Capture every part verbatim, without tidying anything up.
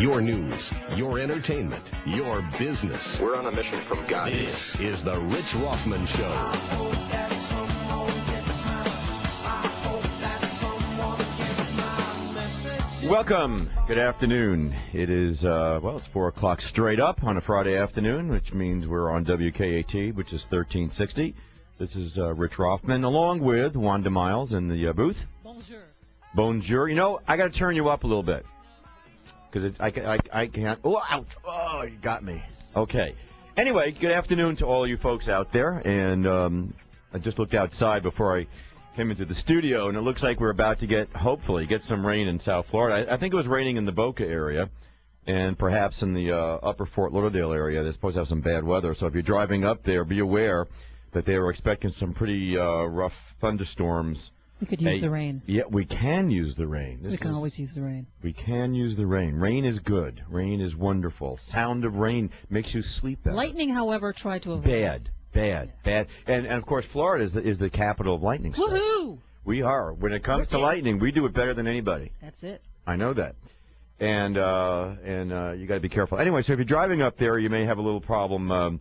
Your news, your entertainment, your business. We're on a mission from God. This is the Rich Rothman Show. I hope that someone gets my, I hope that someone gets my message. Welcome. Good afternoon. It is, uh, well, it's four o'clock straight up on a Friday afternoon, which means we're on W K A T, which is thirteen sixty. This is uh, Rich Rothman, along with Wanda Miles in the uh, booth. Bonjour. Bonjour. You know, I got to turn you up a little bit. Because I, I, I can't. Oh, ouch. Oh, you got me. Okay. Anyway, good afternoon to all you folks out there. And um, I just looked outside before I came into the studio, and it looks like we're about to get, hopefully, get some rain in South Florida. I, I think it was raining in the Boca area and perhaps in the uh, upper Fort Lauderdale area. They're supposed to have some bad weather. So if you're driving up there, be aware that they were expecting some pretty uh, rough thunderstorms. We could use hey, the rain. Yeah, we can use the rain. This we can is, always use the rain. We can use the rain. Rain is good. Rain is wonderful. Sound of rain makes you sleep better. Lightning, however, try to avoid. Bad, bad, yeah. bad. And, and, of course, Florida is the, is the capital of lightning storms. Woohoo! We are. When it comes We're to it. lightning, we do it better than anybody. That's it. I know that. And uh, and uh, you got to be careful. Anyway, so if you're driving up there, you may have a little problem um,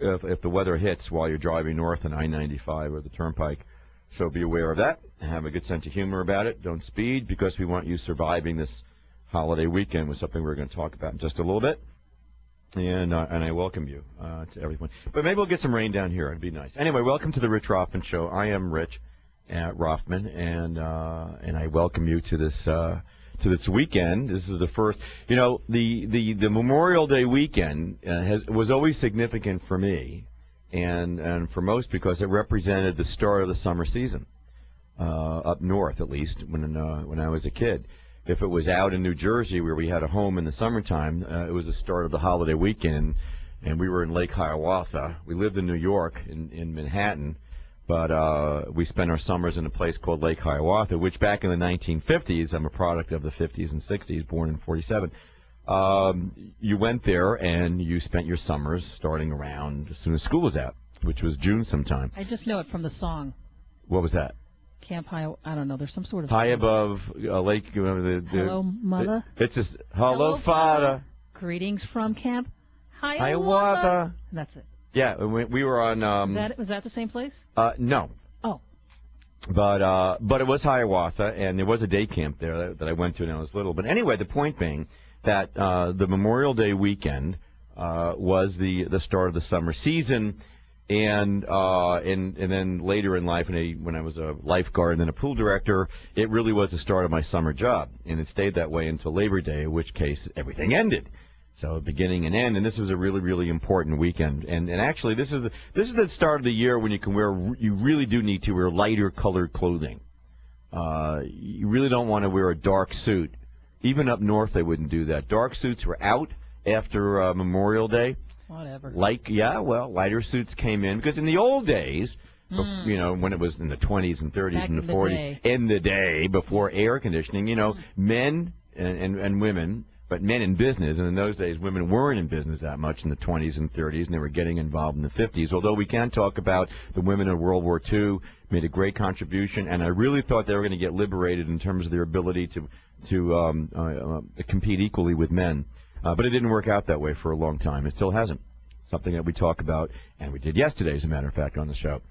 if, if the weather hits while you're driving north on I ninety-five or the Turnpike. So be aware of that. Have a good sense of humor about it. Don't speed, because we want you surviving this holiday weekend with something we're going to talk about in just a little bit. And uh, and I welcome you uh, to everyone. But maybe we'll get some rain down here. It'd be nice. Anyway, welcome to the Rich Rothman Show. I am Rich uh, Rothman, and uh, and I welcome you to this uh, to this weekend. This is the first. You know, the the, the Memorial Day weekend uh, has, was always significant for me. And and for most, because it represented the start of the summer season, uh, up north at least, when uh, when I was a kid. If it was out in New Jersey where we had a home in the summertime, uh, it was the start of the holiday weekend, and we were in Lake Hiawatha. We lived in New York, in, in Manhattan, but uh, we spent our summers in a place called Lake Hiawatha, which back in the nineteen fifties, I'm a product of the fifties and sixties, born in forty-seven. Um, you went there and you spent your summers starting around as soon as school was out, which was June sometime. I just know it from the song. What was that? Camp High, I don't know. There's some sort of high above uh, Lake. Uh, the, the, hello, mother. The, it's just hello, hello father. father. Greetings from Camp Hiawatha. That's it. Yeah, we, we were on. Um, was that was that the same place? Uh, no. Oh. But uh, but it was Hiawatha, and there was a day camp there that, that I went to when I was little. But anyway, the point being that uh, the Memorial Day weekend uh, was the, the start of the summer season, and uh, and and then later in life, when I, when I was a lifeguard and then a pool director, it really was the start of my summer job, and it stayed that way until Labor Day, in which case everything ended. So beginning and end, and this was a really, really important weekend. And and actually, this is the, this is the start of the year when you can wear, you really do need to wear lighter colored clothing. Uh, you really don't want to wear a dark suit. Even up north, they wouldn't do that. Dark suits were out after uh, Memorial Day. Whatever. Like, yeah, well, lighter suits came in. Because in the old days, mm. you know, when it was in the twenties and thirties Back and the, the forties, day. in the day before air conditioning, you know, mm. men and, and, and women, but men in business. And in those days, women weren't in business that much in the twenties and thirties, and they were getting involved in the fifties. Although we can talk about the women of World War Two made a great contribution, and I really thought they were going to get liberated in terms of their ability to to um, uh, uh, compete equally with men. Uh, but it didn't work out that way for a long time. It still hasn't. Something that we talk about, and we did yesterday, as a matter of fact, on the show.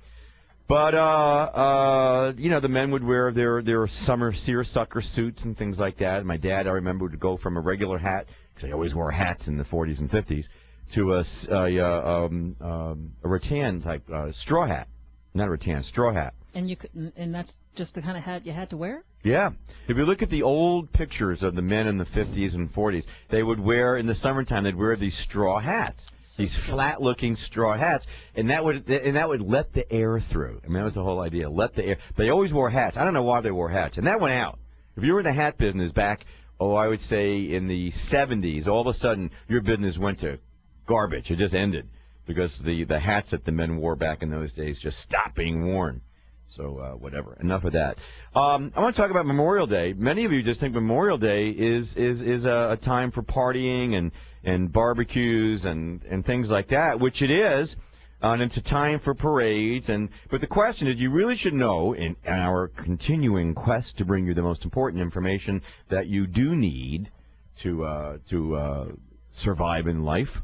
But, uh, uh, you know, the men would wear their, their summer seersucker suits and things like that. And my dad, I remember, would go from a regular hat, because he always wore hats in the forties and fifties, to a, a, a, um, um, a rattan-type uh, straw hat. Not a rattan, straw hat. And you could, and that's just the kind of hat you had to wear? Yeah. If you look at the old pictures of the men in the fifties and forties, they would wear, in the summertime, they'd wear these straw hats, so these flat-looking straw hats, and that would and that would let the air through. I mean, that was the whole idea, let the air. They always wore hats. I don't know why they wore hats, and that went out. If you were in the hat business back, oh, I would say in the seventies, all of a sudden your business went to garbage. It just ended because the, the hats that the men wore back in those days just stopped being worn. So uh, whatever. Enough of that. Um, I want to talk about Memorial Day. Many of you just think Memorial Day is is, is a, a time for partying and, and barbecues and, and things like that, which it is, uh, and it's a time for parades. And but the question is, you really should know, in, in our continuing quest to bring you the most important information that you do need to uh, to uh, survive in life.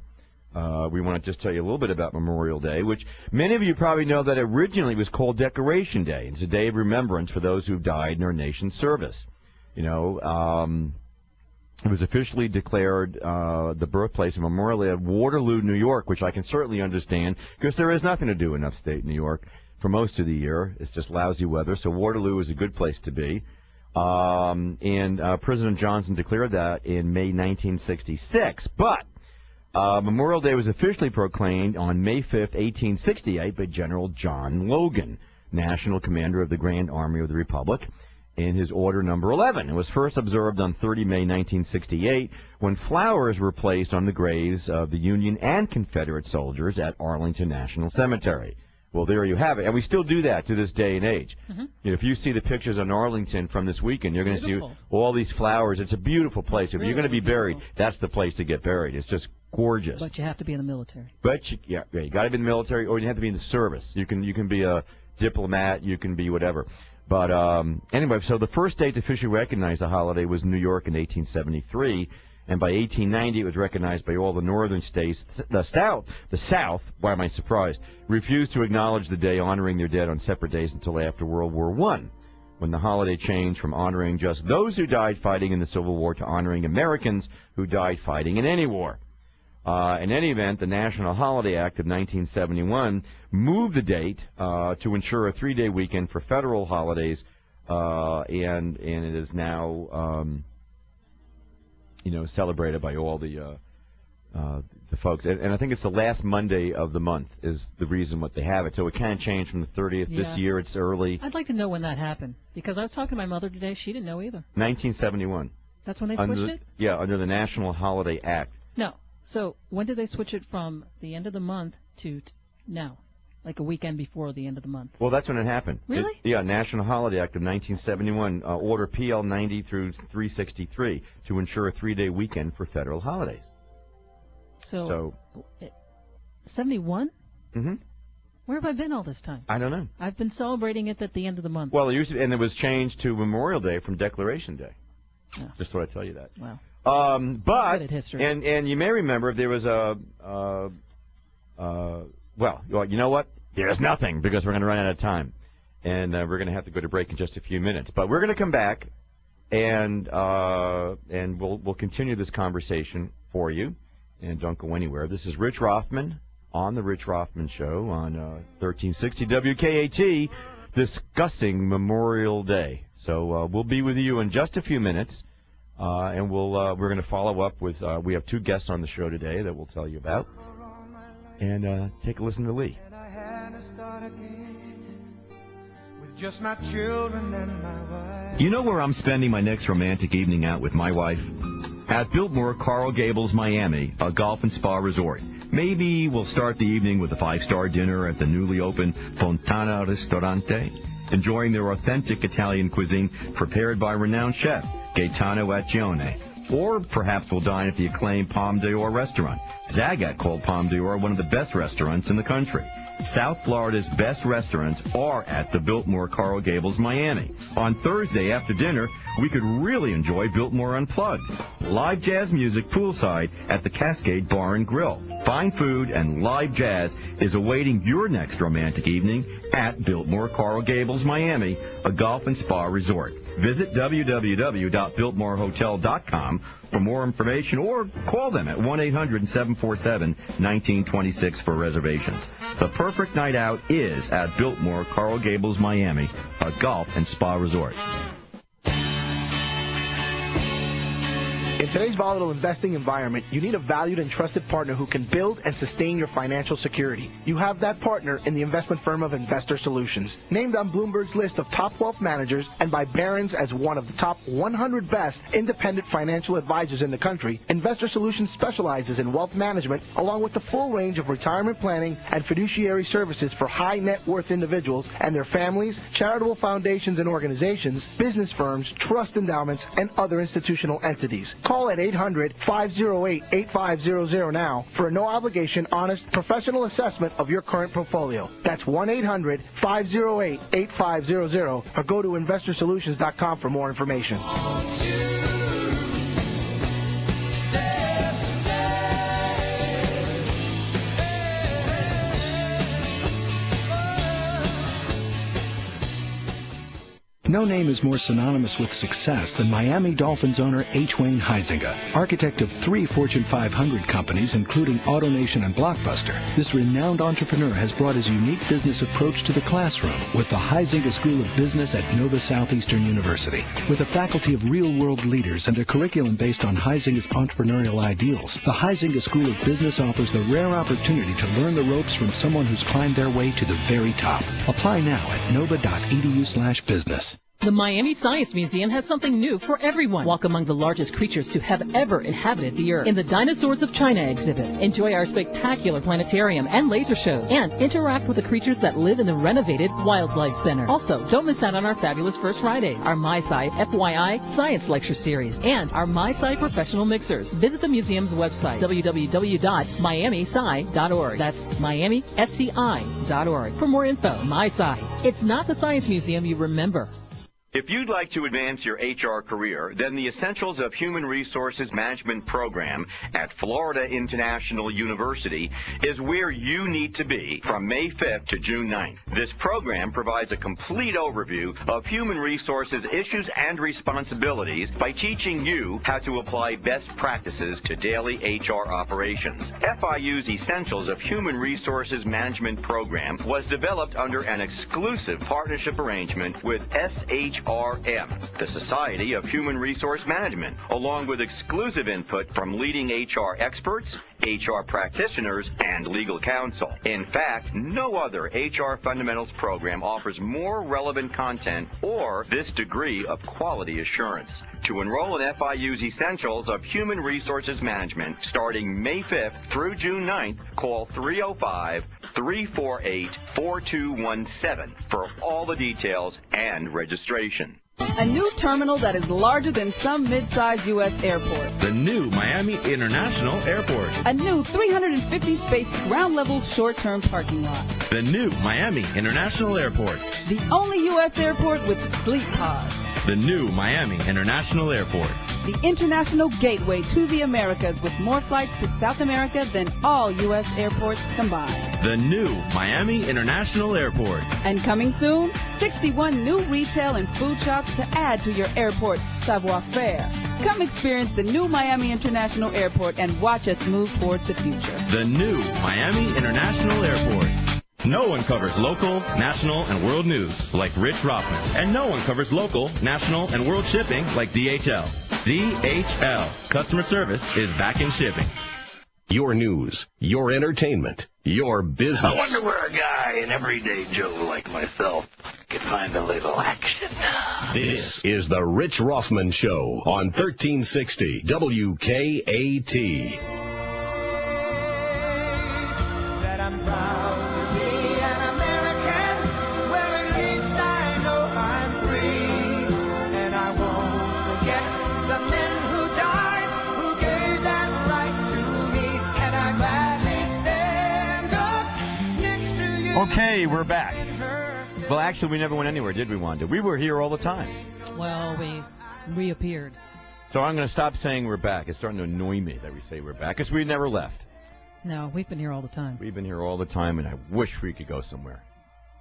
Uh, we want to just tell you a little bit about Memorial Day, which many of you probably know that originally was called Decoration Day. It's a day of remembrance for those who died in our nation's service. You know, um, it was officially declared uh, the birthplace of Memorial Day at Waterloo, New York, which I can certainly understand because there is nothing to do in upstate New York for most of the year. It's just lousy weather, so Waterloo is a good place to be. Um, and uh, President Johnson declared that in May nineteen sixty-six, but Uh, Memorial Day was officially proclaimed on May fifth, eighteen sixty-eight, by General John Logan, National Commander of the Grand Army of the Republic, in his Order Number eleven. It was first observed on the thirtieth of May, nineteen sixty-eight, when flowers were placed on the graves of the Union and Confederate soldiers at Arlington National Cemetery. Well, there you have it. And we still do that to this day and age. Mm-hmm. You know, if you see the pictures on Arlington from this weekend, you're going to see all these flowers. It's a beautiful place. If really you're going to be beautiful. buried, that's the place to get buried. It's just gorgeous. But you have to be in the military. But you, yeah, yeah, you got to be in the military, or you have to be in the service. You can you can be a diplomat, you can be whatever. But um, anyway, so the first state to officially recognize the holiday was New York in eighteen seventy-three. And by eighteen ninety, it was recognized by all the northern states. The South, the South, why am I surprised, refused to acknowledge the day, honoring their dead on separate days until after World War One, when the holiday changed from honoring just those who died fighting in the Civil War to honoring Americans who died fighting in any war. Uh, in any event, the National Holiday Act of nineteen seventy-one moved the date uh, to ensure a three-day weekend for federal holidays, uh, and, and it is now... Um, you know, celebrated by all the uh, uh, the folks. And, and I think it's the last Monday of the month is the reason what they have it. So it can change from the thirtieth. Yeah. This year it's early. I'd like to know when that happened, because I was talking to my mother today. She didn't know either. nineteen seventy-one. That's when they switched under, it? Yeah, under the National Holiday Act. No. So when did they switch it from the end of the month to t- now? Like a weekend before the end of the month. Well, that's when it happened. Really? It, yeah, National Holiday Act of nineteen seventy-one, uh, Order P L ninety through three sixty-three, to ensure a three-day weekend for federal holidays. So, so seventy-one? Mm-hmm. Where have I been all this time? I don't know. I've been celebrating it at the end of the month. Well, it usually, and it was changed to Memorial Day from Declaration Day. Oh. Just thought I'd tell you that. Wow. Um, but, and, and you may remember there was a, uh, uh, well, you know what? There's nothing, because we're going to run out of time, and uh, we're going to have to go to break in just a few minutes. But we're going to come back, and uh, and we'll we'll continue this conversation for you, and don't go anywhere. This is Rich Rothman on the Rich Rothman Show on uh, thirteen sixty W K A T, discussing Memorial Day. So uh, we'll be with you in just a few minutes, uh, and we'll uh, we're going to follow up with uh, we have two guests on the show today that we'll tell you about. And uh, take a listen to Lee. And I had to start again with just my children and my wife. You know where I'm spending my next romantic evening out with my wife? At Biltmore, Coral Gables, Miami, a golf and spa resort. Maybe we'll start the evening with a five-star dinner at the newly opened Fontana Ristorante, enjoying their authentic Italian cuisine prepared by renowned chef Gaetano Acione. Or perhaps we'll dine at the acclaimed Palm D'Or restaurant. Zagat called Palm D'Or one of the best restaurants in the country. South Florida's best restaurants are at the Biltmore Coral Gables, Miami. On Thursday after dinner, we could really enjoy Biltmore Unplugged. Live jazz music poolside at the Cascade Bar and Grill. Fine food and live jazz is awaiting your next romantic evening at Biltmore Coral Gables, Miami, a golf and spa resort. Visit w w w dot biltmore hotel dot com for more information, or call them at one eight hundred seven four seven one nine two six for reservations. The perfect night out is at Biltmore Coral Gables, Miami, a golf and spa resort. In today's volatile investing environment, you need a valued and trusted partner who can build and sustain your financial security. You have that partner in the investment firm of Investor Solutions, named on Bloomberg's list of top wealth managers and by Barron's as one of the top one hundred best independent financial advisors in the country. Investor Solutions specializes in wealth management, along with the full range of retirement planning and fiduciary services for high net worth individuals and their families, charitable foundations and organizations, business firms, trust endowments, and other institutional entities. Call at eight hundred five oh eight eight five zero zero now for a no-obligation, honest, professional assessment of your current portfolio. That's one eight hundred five oh eight eight five zero zero, or go to investor solutions dot com for more information. No name is more synonymous with success than Miami Dolphins owner H. Wayne Huizenga, architect of three Fortune five hundred companies, including AutoNation and Blockbuster. This renowned entrepreneur has brought his unique business approach to the classroom with the Huizenga School of Business at Nova Southeastern University. With a faculty of real-world leaders and a curriculum based on Huizenga's entrepreneurial ideals, the Huizenga School of Business offers the rare opportunity to learn the ropes from someone who's climbed their way to the very top. Apply now at nova dot e d u slash business. The Miami Science Museum has something new for everyone. Walk among the largest creatures to have ever inhabited the Earth in the Dinosaurs of China exhibit. Enjoy our spectacular planetarium and laser shows. And interact with the creatures that live in the renovated Wildlife Center. Also, don't miss out on our fabulous First Fridays, our MySci F Y I Science Lecture Series, and our MySci Professional Mixers. Visit the museum's website, w w w dot miami sci dot org. That's miami sci dot org. For more info, MySci. It's not the science museum you remember. If you'd like to advance your H R career, then the Essentials of Human Resources Management program at Florida International University is where you need to be from May fifth to June ninth. This program provides a complete overview of human resources issues and responsibilities by teaching you how to apply best practices to daily H R operations. F I U's Essentials of Human Resources Management program was developed under an exclusive partnership arrangement with S H R. H R M, the Society of Human Resource Management, along with exclusive input from leading H R experts, H R practitioners, and legal counsel. In fact, no other H R fundamentals program offers more relevant content or this degree of quality assurance. To enroll in F I U's Essentials of Human Resources Management starting May fifth through June ninth, call three oh five, three four eight, four two one seven for all the details and registration. A new terminal that is larger than some mid-sized U S airports. The new Miami International Airport. A new three hundred fifty space ground-level short-term parking lot. The new Miami International Airport. The only U S airport with sleep pods. The new Miami International Airport. The international gateway to the Americas with more flights to South America than all U S airports combined. The new Miami International Airport. And coming soon, sixty-one new retail and food shops to add to your airport savoir-faire. Come experience the new Miami International Airport and watch us move towards the future. The new Miami International Airport. No one covers local, national, and world news like Rich Rothman. And no one covers local, national, and world shipping like D H L. D H L. Customer service is back in shipping. Your news, your entertainment, your business. I wonder where a guy, an everyday Joe like myself, could find a little action. This is the Rich Rothman Show on thirteen sixty W K A T. That I'm proud. Okay, we're back. Well, actually, we never went anywhere, did we, Wanda? We were here all the time. Well, we reappeared. So I'm going to stop saying we're back. It's starting to annoy me that we say we're back, because we never left. No, we've been here all the time. We've been here all the time, and I wish we could go somewhere.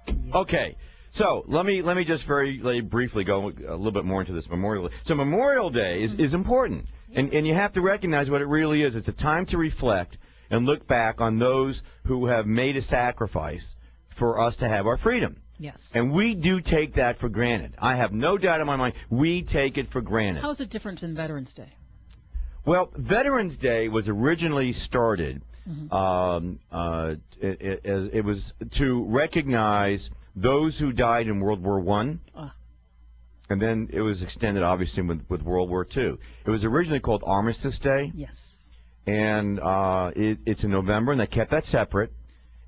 Yeah. Okay, so let me let me just very let me briefly go a little bit more into this Memorial Day. So Memorial Day is, mm-hmm. is important, yeah. and, and you have to recognize what it really is. It's a time to reflect and look back on those who have made a sacrifice for us to have our freedom. Yes. And we do take that for granted. I have no doubt in my mind we take it for granted. How is it different than Veterans Day? Well, Veterans Day was originally started mm-hmm. um, uh, it, it, it was to recognize those who died in World War One, uh. and then it was extended, obviously, with, with World War Two. It was originally called Armistice Day. Yes. And uh, it, it's in November, and they kept that separate.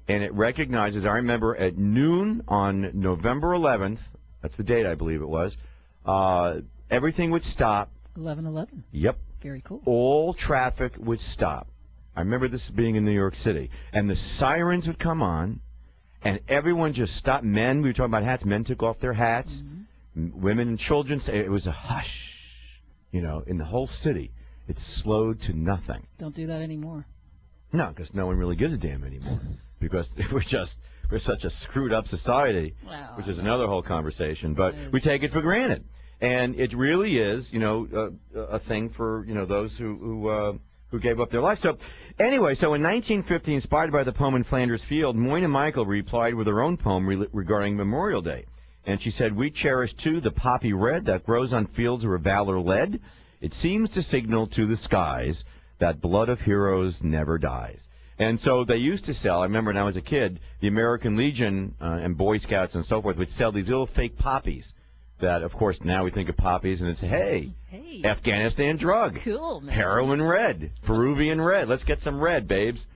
And it recognizes, I remember, at noon on November eleventh, that's the date I believe it was, uh, everything would stop. eleven eleven. Yep. Very cool. All traffic would stop. I remember this being in New York City. And the sirens would come on, and everyone just stopped. Men, we were talking about hats, men took off their hats. Mm-hmm. Women and children, it was a hush, you know, in the whole city. It slowed to nothing. Don't do that anymore. No, because no one really gives a damn anymore. because we're just we're such a screwed up society, well, which is another whole conversation. But we take it for granted, and it really is, you know, a, a thing for, you know, those who who uh, who gave up their life. So anyway, so in nineteen fifty, inspired by the poem in Flanders Field, Moyna Michael replied with her own poem re- regarding Memorial Day. And she said, "We cherish, too, the poppy red that grows on fields where valor led. It seems to signal to the skies that blood of heroes never dies." And so they used to sell, I remember when I was a kid, the American Legion uh, and Boy Scouts and so forth would sell these little fake poppies that, of course, now we think of poppies and it's, hey, hey. Afghanistan drug, cool, man. Heroin red, Peruvian red, let's get some red, babes.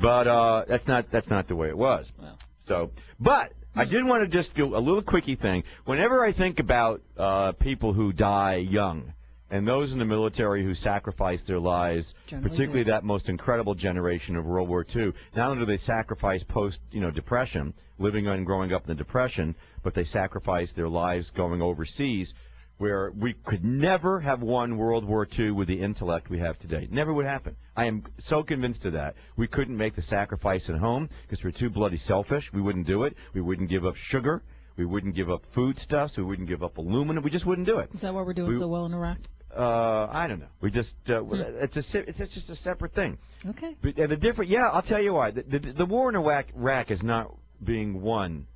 But uh, that's not that's not the way it was. Well. So, but... I did want to just do a little quickie thing. Whenever I think about uh, people who die young and those in the military who sacrifice their lives, Generally particularly do. that most incredible generation of World War Two, not only do they sacrifice post, you know, Depression, living and growing up in the Depression, but they sacrifice their lives going overseas, where we could never have won World War Two with the intellect we have today. Never would happen. I am so convinced of that. We couldn't make the sacrifice at home because we're too bloody selfish. We wouldn't do it. We wouldn't give up sugar. We wouldn't give up foodstuffs. We wouldn't give up aluminum. We just wouldn't do it. Is that why we're doing we, so well in Iraq? Uh, I don't know. We just uh, hmm. it's a it's just a separate thing. Okay. But the different yeah, I'll tell you why. The, the, the war in Iraq is not being won,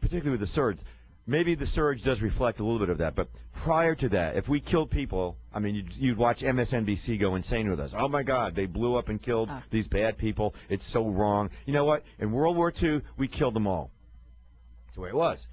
particularly with the surge. Maybe the surge does reflect a little bit of that, but prior to that, if we killed people, I mean, you'd, you'd watch M S N B C go insane with us. Oh, my God, they blew up and killed ah. these bad people. It's so wrong. You know what? In World War Two, we killed them all. That's the way it was.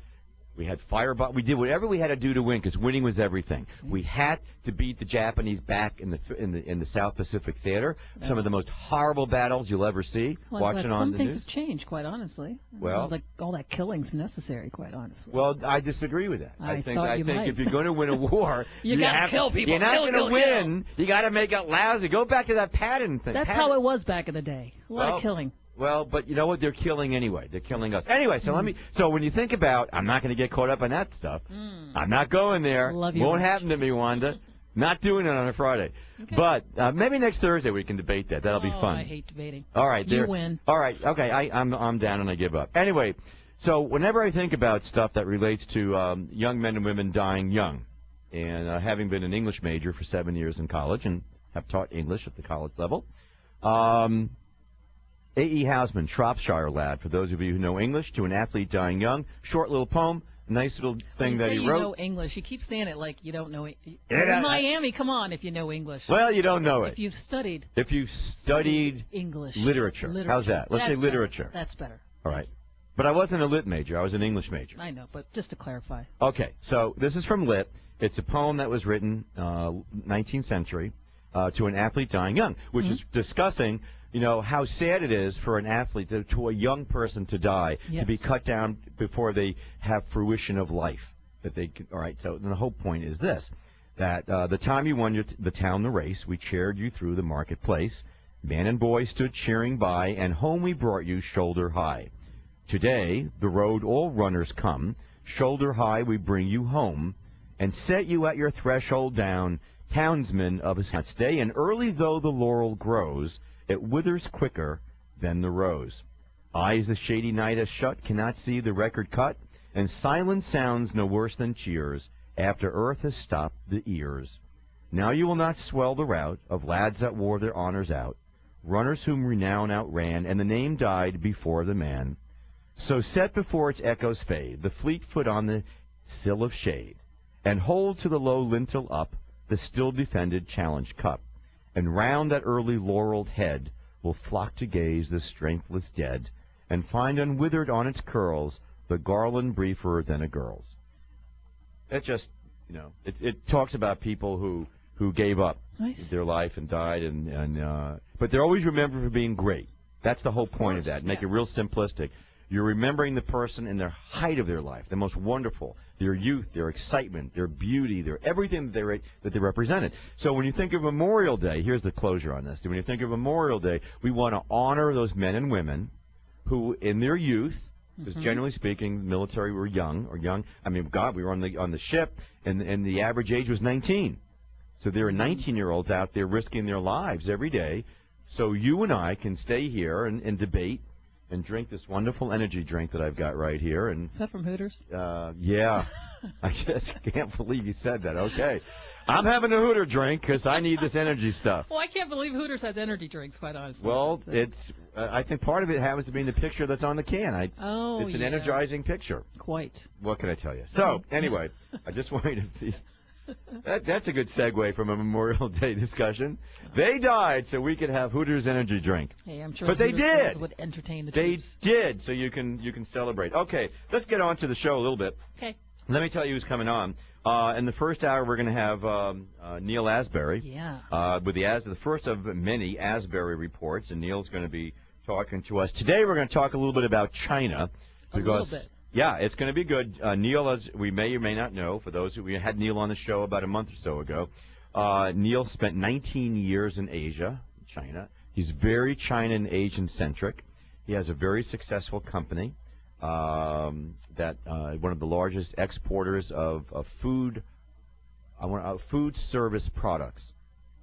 We had firebomb. We did whatever we had to do to win, because winning was everything. We had to beat the Japanese back in the in the in the South Pacific Theater. Yeah. Some of the most horrible battles you'll ever see. Well, watching on the news. Some things have changed, quite honestly. Well, all, the, all that killing's necessary, quite honestly. Well, I disagree with that. I, I think I think might. If you're going to win a war, you, you got to kill people. You're not going to win. Kill. You got to make it lousy. Go back to that Patton thing. That's Patton. how it was back in the day. A lot well, of killing. Well, but you know what? They're killing anyway. They're killing us. Anyway, so mm. let me. So when you think about, I'm not going to get caught up on that stuff. Mm. I'm not going there. Love you. Won't much. happen to me, Wanda. Not doing it on a Friday. Okay. But uh, maybe next Thursday we can debate that. That'll oh, be fun. I hate debating. All right. You win. All right. Okay. I, I'm I'm down and I give up. Anyway, so whenever I think about stuff that relates to um, young men and women dying young, and uh, having been an English major for seven years in college and have taught English at the college level. Um, A E. Hausman, Shropshire Lad, for those of you who know English, to an athlete dying young. Short little poem, nice little thing you that he you wrote. You know English. You keep saying it like you don't know it. You're in Miami, come on, if you know English. Well, you don't know it. If you've studied. If you've studied, studied English. Literature. literature. How's that? Let's That's say literature. Better. That's better. All right. But I wasn't a lit major. I was an English major. I know, but just to clarify. Okay, so this is from Lit. It's a poem that was written uh, nineteenth century uh, to an athlete dying young, which mm-hmm. is discussing... You know, how sad it is for an athlete, to, to a young person to die, yes. to be cut down before they have fruition of life. That they could, all right, so the whole point is this, that uh, the time you won your t- the town the race, we cheered you through the marketplace. Man and boy stood cheering by, and home we brought you shoulder high. Today, the road all runners come, shoulder high we bring you home, and set you at your threshold down, townsmen of a stay, and early though the laurel grows, it withers quicker than the rose. Eyes the shady night has shut cannot see the record cut, and silent sounds no worse than cheers after earth has stopped the ears. Now you will not swell the rout of lads that wore their honors out, runners whom renown outran, and the name died before the man. So set before its echoes fade the fleet foot on the sill of shade, and hold to the low lintel up the still defended challenge cup. And round that early laureled head will flock to gaze the strengthless dead, and find unwithered on its curls the garland briefer than a girl's. It just, you know, it, it talks about people who, who gave up nice. their life and died, and, and uh, but they're always remembered for being great. That's the whole point of, course, of that. Make yeah. it real simplistic. You're remembering the person in their height of their life, the most wonderful, their youth, their excitement, their beauty, their everything that they re- that they represented. So when you think of Memorial Day, here's the closure on this. When you think of Memorial Day, we want to honor those men and women who, in their youth, because mm-hmm. generally speaking, the military were young or young. I mean, God, we were on the on the ship, and and the average age was nineteen. So there are nineteen-year-olds out there risking their lives every day So you and I can stay here and, and debate and drink this wonderful energy drink that I've got right here. And is that from Hooters? Uh, yeah. I just can't believe you said that. Okay. I'm having a Hooter drink because I need this energy stuff. Well, I can't believe Hooters has energy drinks, quite honestly. Well, it's uh, I think part of it happens to be in the picture that's on the can. I, oh, It's an yeah. energizing picture. Quite. What can I tell you? So, anyway, I just wanted to... That, that's a good segue from a Memorial Day discussion. They died so we could have Hooters energy drink. Hey, I'm sure but the they did. Would entertain the they troops. did, so you can you can celebrate. Okay, let's get on to the show a little bit. Okay. Let me tell you who's coming on. Uh, in the first hour, we're going to have um, uh, Neil Asbury. Yeah. Uh, with the As the first of many Asbury reports, and Neil's going to be talking to us today. We're going to talk a little bit about China because. A little bit. Yeah, it's going to be good. Uh, Neil, as we may or may not know, for those who we had Neil on the show about a month or so ago, uh, Neil spent nineteen years in Asia, China. He's very China and Asian-centric. He has a very successful company um, that uh, one of the largest exporters of, of food, I want uh, food service products.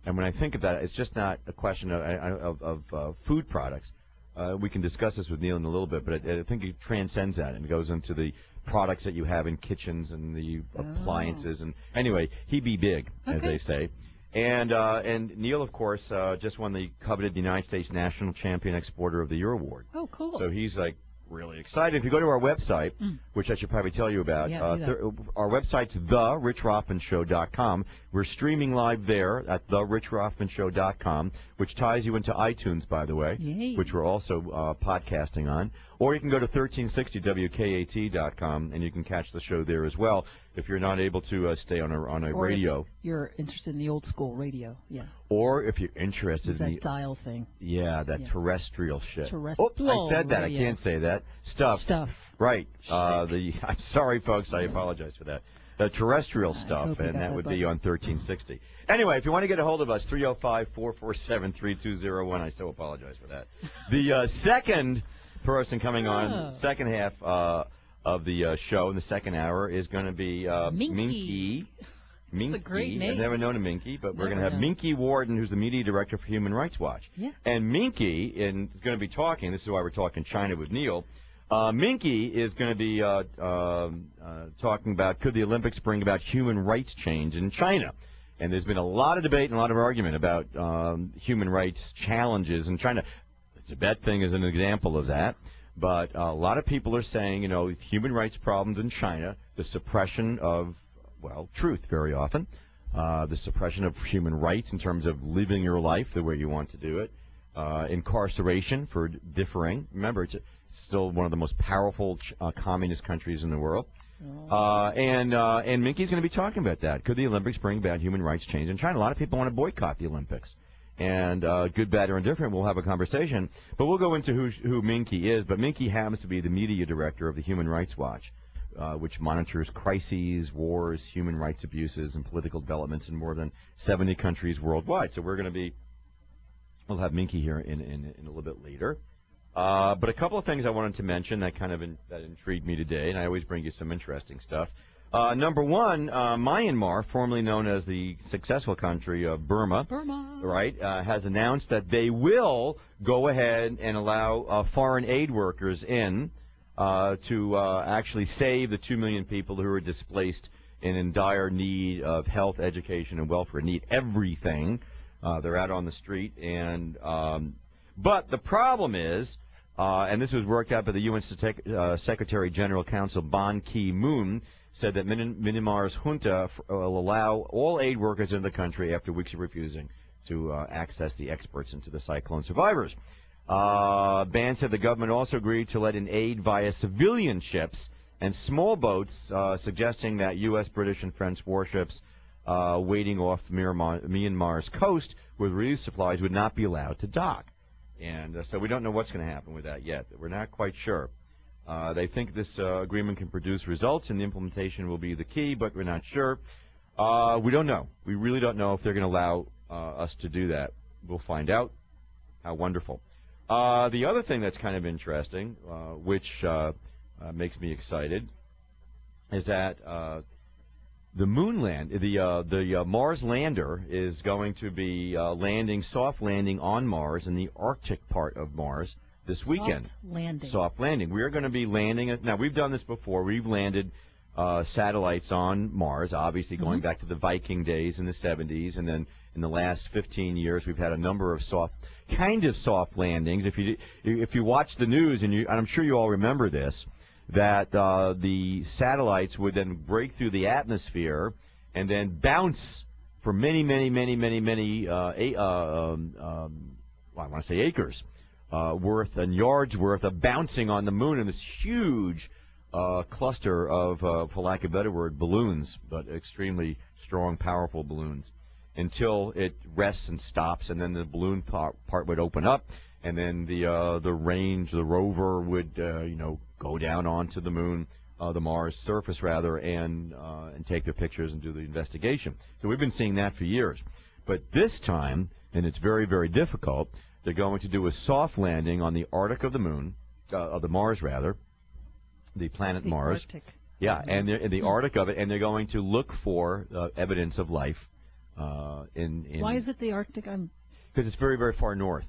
And when I think of that, it's just not a question of, of, of uh, food products. Uh, we can discuss this with Neil in a little bit, but I, I think it transcends that and goes into the products that you have in kitchens and the appliances. Oh. And anyway, he be big, okay. as they say. And uh, and Neil, of course, uh, just won the coveted United States National Champion Exporter of the Year Award. Oh, cool. So he's, like, really excited. If you go to our website, mm. which I should probably tell you about, yeah, uh, th- our website's the rich rothman show dot com. We're streaming live there at the rich rothman show dot com, which ties you into iTunes, by the way, Yay. which we're also uh, podcasting on. Or you can go to thirteen sixty W K A T dot com, and you can catch the show there as well if you're not able to uh, stay on a, on a or radio. If you're interested in the old school radio, yeah. Or if you're interested that in the dial thing. Yeah, that yeah. terrestrial shit. Terrestrial oh, I said that. Radio. I can't say that. Stuff. Stuff. Right. Uh, the I'm sorry, folks. I apologize for that. The terrestrial stuff, and that would be on thirteen sixty. Anyway, if you want to get a hold of us, three oh five, four four seven, three two oh one. I so apologize for that. The uh, second person coming on, oh. second half uh, of the uh, show in the second hour is going to be uh, Minky. Minky. It's a great name. I've never known a Minky, but we're going to have Minky Warden, who's the media director for Human Rights Watch. Yeah. And Minky is going to be talking. This is why we're talking China with Neil. Uh, Minky is going to be uh, uh, uh, talking about could the Olympics bring about human rights change in China. And there's been a lot of debate and a lot of argument about um, human rights challenges in China. The Tibet thing is an example of that. But a lot of people are saying, you know, human rights problems in China, the suppression of, well, truth very often, uh, the suppression of human rights in terms of living your life the way you want to do it, uh, incarceration for differing. Remember, it's... still one of the most powerful uh, communist countries in the world. Uh, and uh, and Minky's going to be talking about that. Could the Olympics bring about human rights change in China? A lot of people want to boycott the Olympics. And uh, good, bad, or indifferent, we'll have a conversation. But we'll go into who, who Minky is. But Minky happens to be the media director of the Human Rights Watch, uh, which monitors crises, wars, human rights abuses, and political developments in more than seventy countries worldwide. So we're going to be – we'll have Minky here in, in, in a little bit later. Uh, but a couple of things I wanted to mention that kind of in, that intrigued me today, and I always bring you some interesting stuff. Uh, number one, uh, Myanmar, formerly known as the successful country of Burma, Burma. right, uh, has announced that they will go ahead and allow uh, foreign aid workers in uh, to uh, actually save the two million people who are displaced and in dire need of health, education, and welfare. Need everything. Uh, they're out on the street, and um, but the problem is. Uh, and this was worked out by the U N Sec- uh, Secretary General Council Ban Ki-moon, said that Min- Myanmar's junta f- will allow all aid workers into the country after weeks of refusing to uh, access the experts into the cyclone survivors. Uh, Ban said the government also agreed to let in aid via civilian ships and small boats, uh, suggesting that U S, British, and French warships uh, waiting off Myanmar- Myanmar's coast with relief supplies would not be allowed to dock. And uh, so we don't know what's going to happen with that yet. We're not quite sure. Uh, they think this uh, agreement can produce results, and the implementation will be the key, but we're not sure. Uh, we don't know. We really don't know if they're going to allow uh, us to do that. We'll find out. How wonderful. Uh, the other thing that's kind of interesting, uh, which uh, uh, makes me excited, is that uh, The moon land, the uh, the uh, Mars lander is going to be uh, landing, soft landing on Mars in the Arctic part of Mars this weekend. Soft landing. Soft landing. We are going to be landing. Now, we've done this before. We've landed uh, satellites on Mars, obviously going mm-hmm. back to the Viking days in the seventies. And then in the last fifteen years, we've had a number of soft, kind of soft landings. If you if you watch the news, and, you, and I'm sure you all remember this, that uh, the satellites would then break through the atmosphere and then bounce for many, many, many, many, many, uh, a, uh, um, um, well, I want to say acres uh, worth and yards worth of bouncing on the moon in this huge uh, cluster of, uh, for lack of a better word, balloons, but extremely strong, powerful balloons, until it rests and stops, and then the balloon part, part would open up, and then the uh, the range, the rover would, uh, you know, go down onto the moon, uh, the Mars surface rather, and uh, and take their pictures and do the investigation. So we've been seeing that for years. But this time, and it's very, very difficult, they're going to do a soft landing on the Arctic of the moon, uh, of the Mars rather, the planet the Mars. Arctic. Yeah, and they're in the Arctic of it, and they're going to look for uh, evidence of life. Uh, in, in Why is it the Arctic? Because it's very, very far north.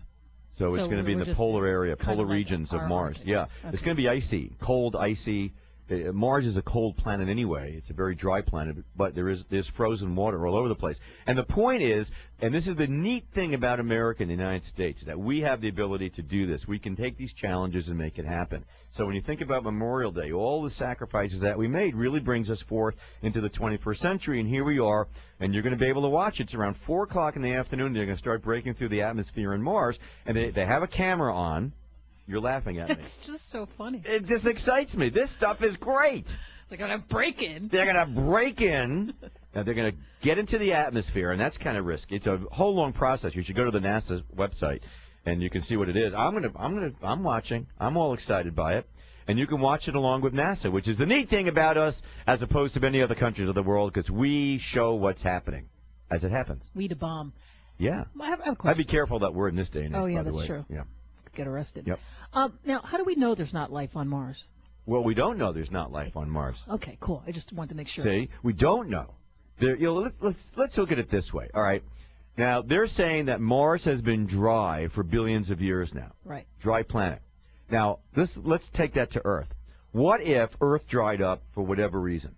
So, so it's going to be in the polar area, polar regions of Mars. Yeah, okay. It's going to be icy, cold, icy. Uh, Mars is a cold planet anyway. It's a very dry planet, but there is there's frozen water all over the place. And the point is, and this is the neat thing about America and the United States, that we have the ability to do this. We can take these challenges and make it happen. So when you think about Memorial Day, all the sacrifices that we made really brings us forth into the twenty-first century, and here we are, and you're going to be able to watch. It's around four o'clock in the afternoon. They're going to start breaking through the atmosphere in Mars, and they, they have a camera on. You're laughing at me. It's just so funny. It just excites me. This stuff is great. They're going to break in. They're going to break in. Now they're going to get into the atmosphere, and that's kind of risky. It's a whole long process. You should go to the NASA website. And you can see what it is. I'm gonna, I'm gonna, I'm watching. I'm all excited by it, and you can watch it along with NASA, which is the neat thing about us, as opposed to many other countries of the world, because we show what's happening as it happens. We da bomb. Yeah. I have, I have a question. I'd be careful of that word in this day and age. Oh yeah, by the way. True. Yeah. Get arrested. Yep. Um, now, how do we know there's not life on Mars? Well, we don't know there's not life on Mars. Okay, cool. I just wanted to make sure. See, we don't know. There, you know, let's, let's let's look at it this way. All right. Now, they're saying that Mars has been dry for billions of years now. Right. Dry planet. Now, this, let's take that to Earth. What if Earth dried up for whatever reason?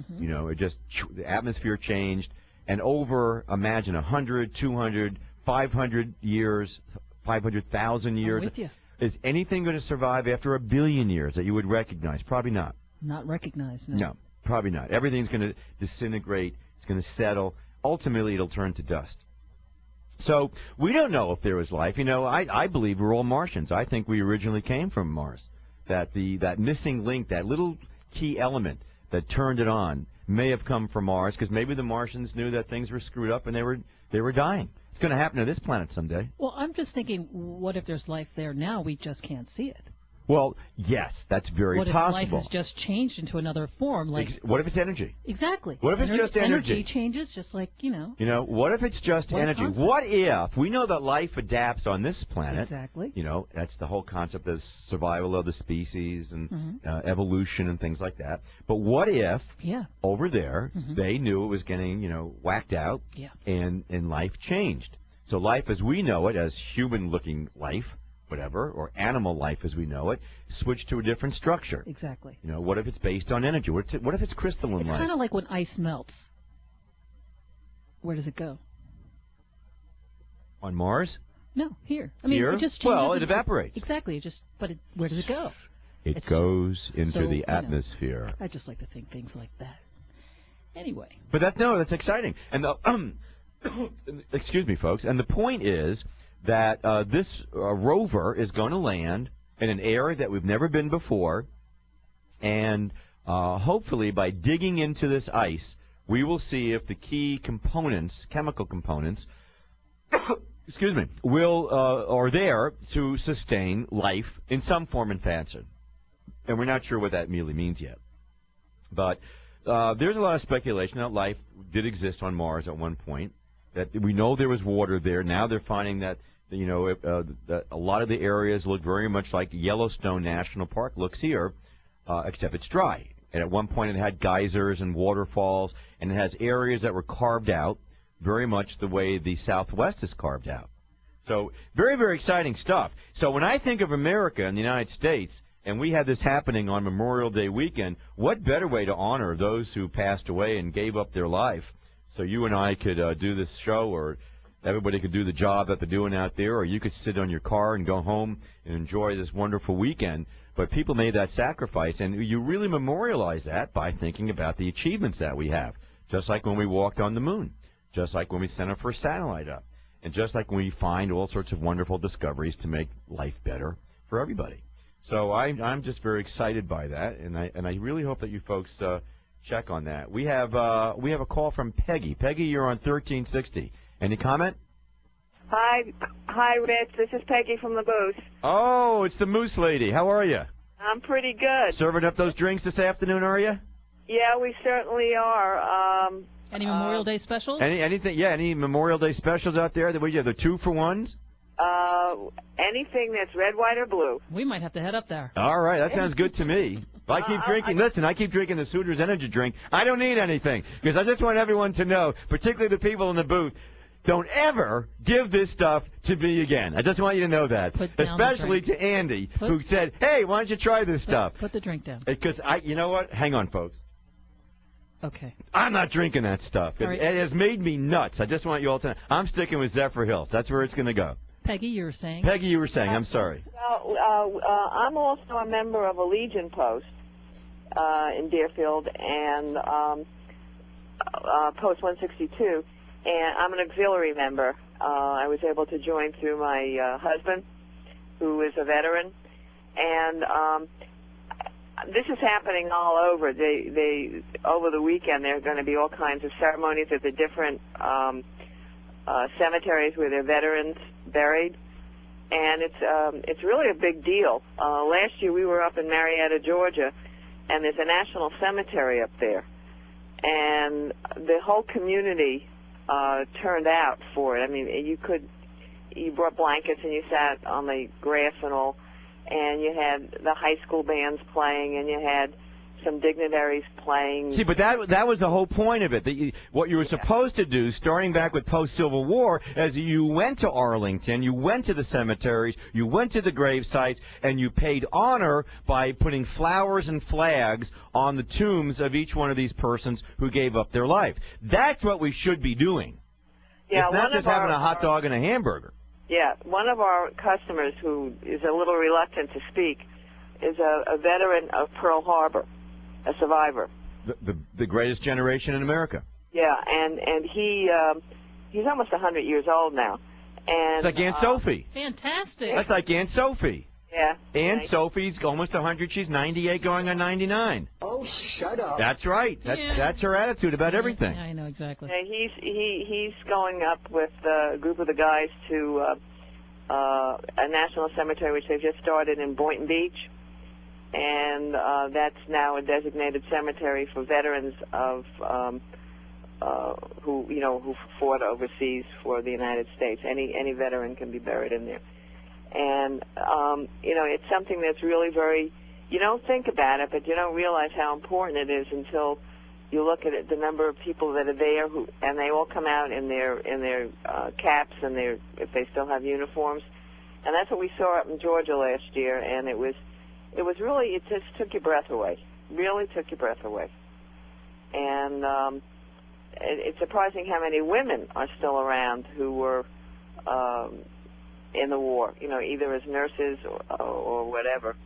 Mm-hmm. You know, it just, the atmosphere changed, and over, imagine, one hundred, two hundred, five hundred years, five hundred thousand years. I'm with you. Is anything going to survive after a billion years that you would recognize? Probably not. Not recognized, no. No, probably not. Everything's going to disintegrate. It's going to settle. Ultimately, it'll turn to dust. So we don't know if there was life. You know, I, I believe we're all Martians. I think we originally came from Mars. That the that missing link, that little key element that turned it on, may have come from Mars, because maybe the Martians knew that things were screwed up and they were they were dying. It's going to happen to this planet someday. Well, I'm just thinking, what if there's life there now? We just can't see it. Well, yes, that's very what possible. What if life has just changed into another form? Like, Ex- what if it's energy? Exactly. What if energy, it's just energy? Energy changes, just like, you know. You know, what if it's just what energy? Concept? What if we know that life adapts on this planet? Exactly. You know, that's the whole concept of survival of the species and mm-hmm. uh, evolution and things like that. But what if yeah. over there mm-hmm. they knew it was getting, you know, whacked out yeah. and, and life changed? So life as we know it, as human-looking life, whatever, or animal life as we know it, switch to a different structure. Exactly. You know, what if it's based on energy? What if it's crystalline it's life? It's kind of like when ice melts. Where does it go? On Mars? No, here. I mean, here? It just changes. Well, it evaporates. Exactly. It just. But it, where does it go? It it's goes just, into so, the atmosphere. You know, I just like to think things like that. Anyway. But that no, that's exciting. And the, um, excuse me, folks. And the point is that uh, this uh, rover is going to land in an area that we've never been before, and uh, hopefully by digging into this ice, we will see if the key components, chemical components, excuse me, will uh, are there to sustain life in some form and fashion. And we're not sure what that really means yet. But uh, there's a lot of speculation that life did exist on Mars at one point, that we know there was water there. Now they're finding that, you know, uh, that a lot of the areas look very much like Yellowstone National Park looks here, uh, except it's dry. And at one point it had geysers and waterfalls, and it has areas that were carved out very much the way the Southwest is carved out. So very, very exciting stuff. So when I think of America and the United States, and we had this happening on Memorial Day weekend, what better way to honor those who passed away and gave up their life so you and I could uh, do this show, or everybody could do the job that they're doing out there, or you could sit on your car and go home and enjoy this wonderful weekend. But people made that sacrifice, and you really memorialize that by thinking about the achievements that we have, just like when we walked on the moon, just like when we sent our first satellite up, and just like when we find all sorts of wonderful discoveries to make life better for everybody. So I, I'm just very excited by that, and I and I really hope that you folks uh, check on that. We have uh, we have a call from Peggy. Peggy, you're on thirteen sixty. Any comment? Hi, hi, Rich. This is Peggy from the Moose. Oh, it's the Moose Lady. How are you? I'm pretty good. Serving up those drinks this afternoon, are you? Yeah, we certainly are. Um, any Memorial uh, Day specials? Any anything? Yeah, any Memorial Day specials out there? That we have the two for ones. Uh, anything that's red, white, or blue. We might have to head up there. All right, that sounds good to me. If I keep uh, drinking, I, listen, I keep drinking the Sooters Energy Drink. I don't need anything, because I just want everyone to know, particularly the people in the booth, don't ever give this stuff to me again. I just want you to know that, especially to Andy, put, who said, hey, why don't you try this put, stuff? Put the drink down. Because, I, you know what? Hang on, folks. Okay. I'm not drinking that stuff. Right. It has made me nuts. I just want you all to know. I'm sticking with Zephyr Hills. That's where it's going to go. Peggy, you were saying. Peggy, you were saying. I'm sorry. Well, uh, uh, I'm also a member of a Legion post uh, in Deerfield and um, uh, Post one sixty-two, and I'm an auxiliary member. Uh, I was able to join through my uh, husband, who is a veteran, and um, this is happening all over. They, they over the weekend, there are going to be all kinds of ceremonies at the different um, uh, cemeteries where they're veterans buried, and it's um, it's really a big deal. Uh, last year we were up in Marietta, Georgia, and there's a national cemetery up there, and the whole community uh, turned out for it. I mean, you could you brought blankets and you sat on the grass and all, and you had the high school bands playing, and you had some dignitaries playing. See, but that that was the whole point of it. That you, what you were yeah. supposed to do, starting back with post-Civil War, is you went to Arlington, you went to the cemeteries, you went to the grave sites, and you paid honor by putting flowers and flags on the tombs of each one of these persons who gave up their life. That's what we should be doing. Yeah, it's not just having our, a hot dog and a hamburger. Yeah, one of our customers who is a little reluctant to speak is a, a veteran of Pearl Harbor. A survivor, the, the the greatest generation in America. Yeah, and and he um, he's almost a hundred years old now. And it's like Aunt uh, Sophie. Fantastic. That's like Aunt Sophie. Yeah. Aunt right. Sophie's almost a hundred. She's ninety-eight, going on ninety-nine. Oh, shut up. That's right. That's yeah. that's her attitude about everything. Yeah, I know exactly. And he's he he's going up with a group of the guys to uh, uh, a national cemetery which they've just started in Boynton Beach. And uh, that's now a designated cemetery for veterans of um, uh, who you know who fought overseas for the United States. Any any veteran can be buried in there, and um, you know it's something that's really very. You don't think about it, but you don't realize how important it is until you look at it, the number of people that are there, who and they all come out in their in their uh, caps and their if they still have uniforms, and that's what we saw up in Georgia last year, and it was. It was really, it just took your breath away, really took your breath away. And um, it, it's surprising how many women are still around who were um, in the war, you know, either as nurses or, or whatever.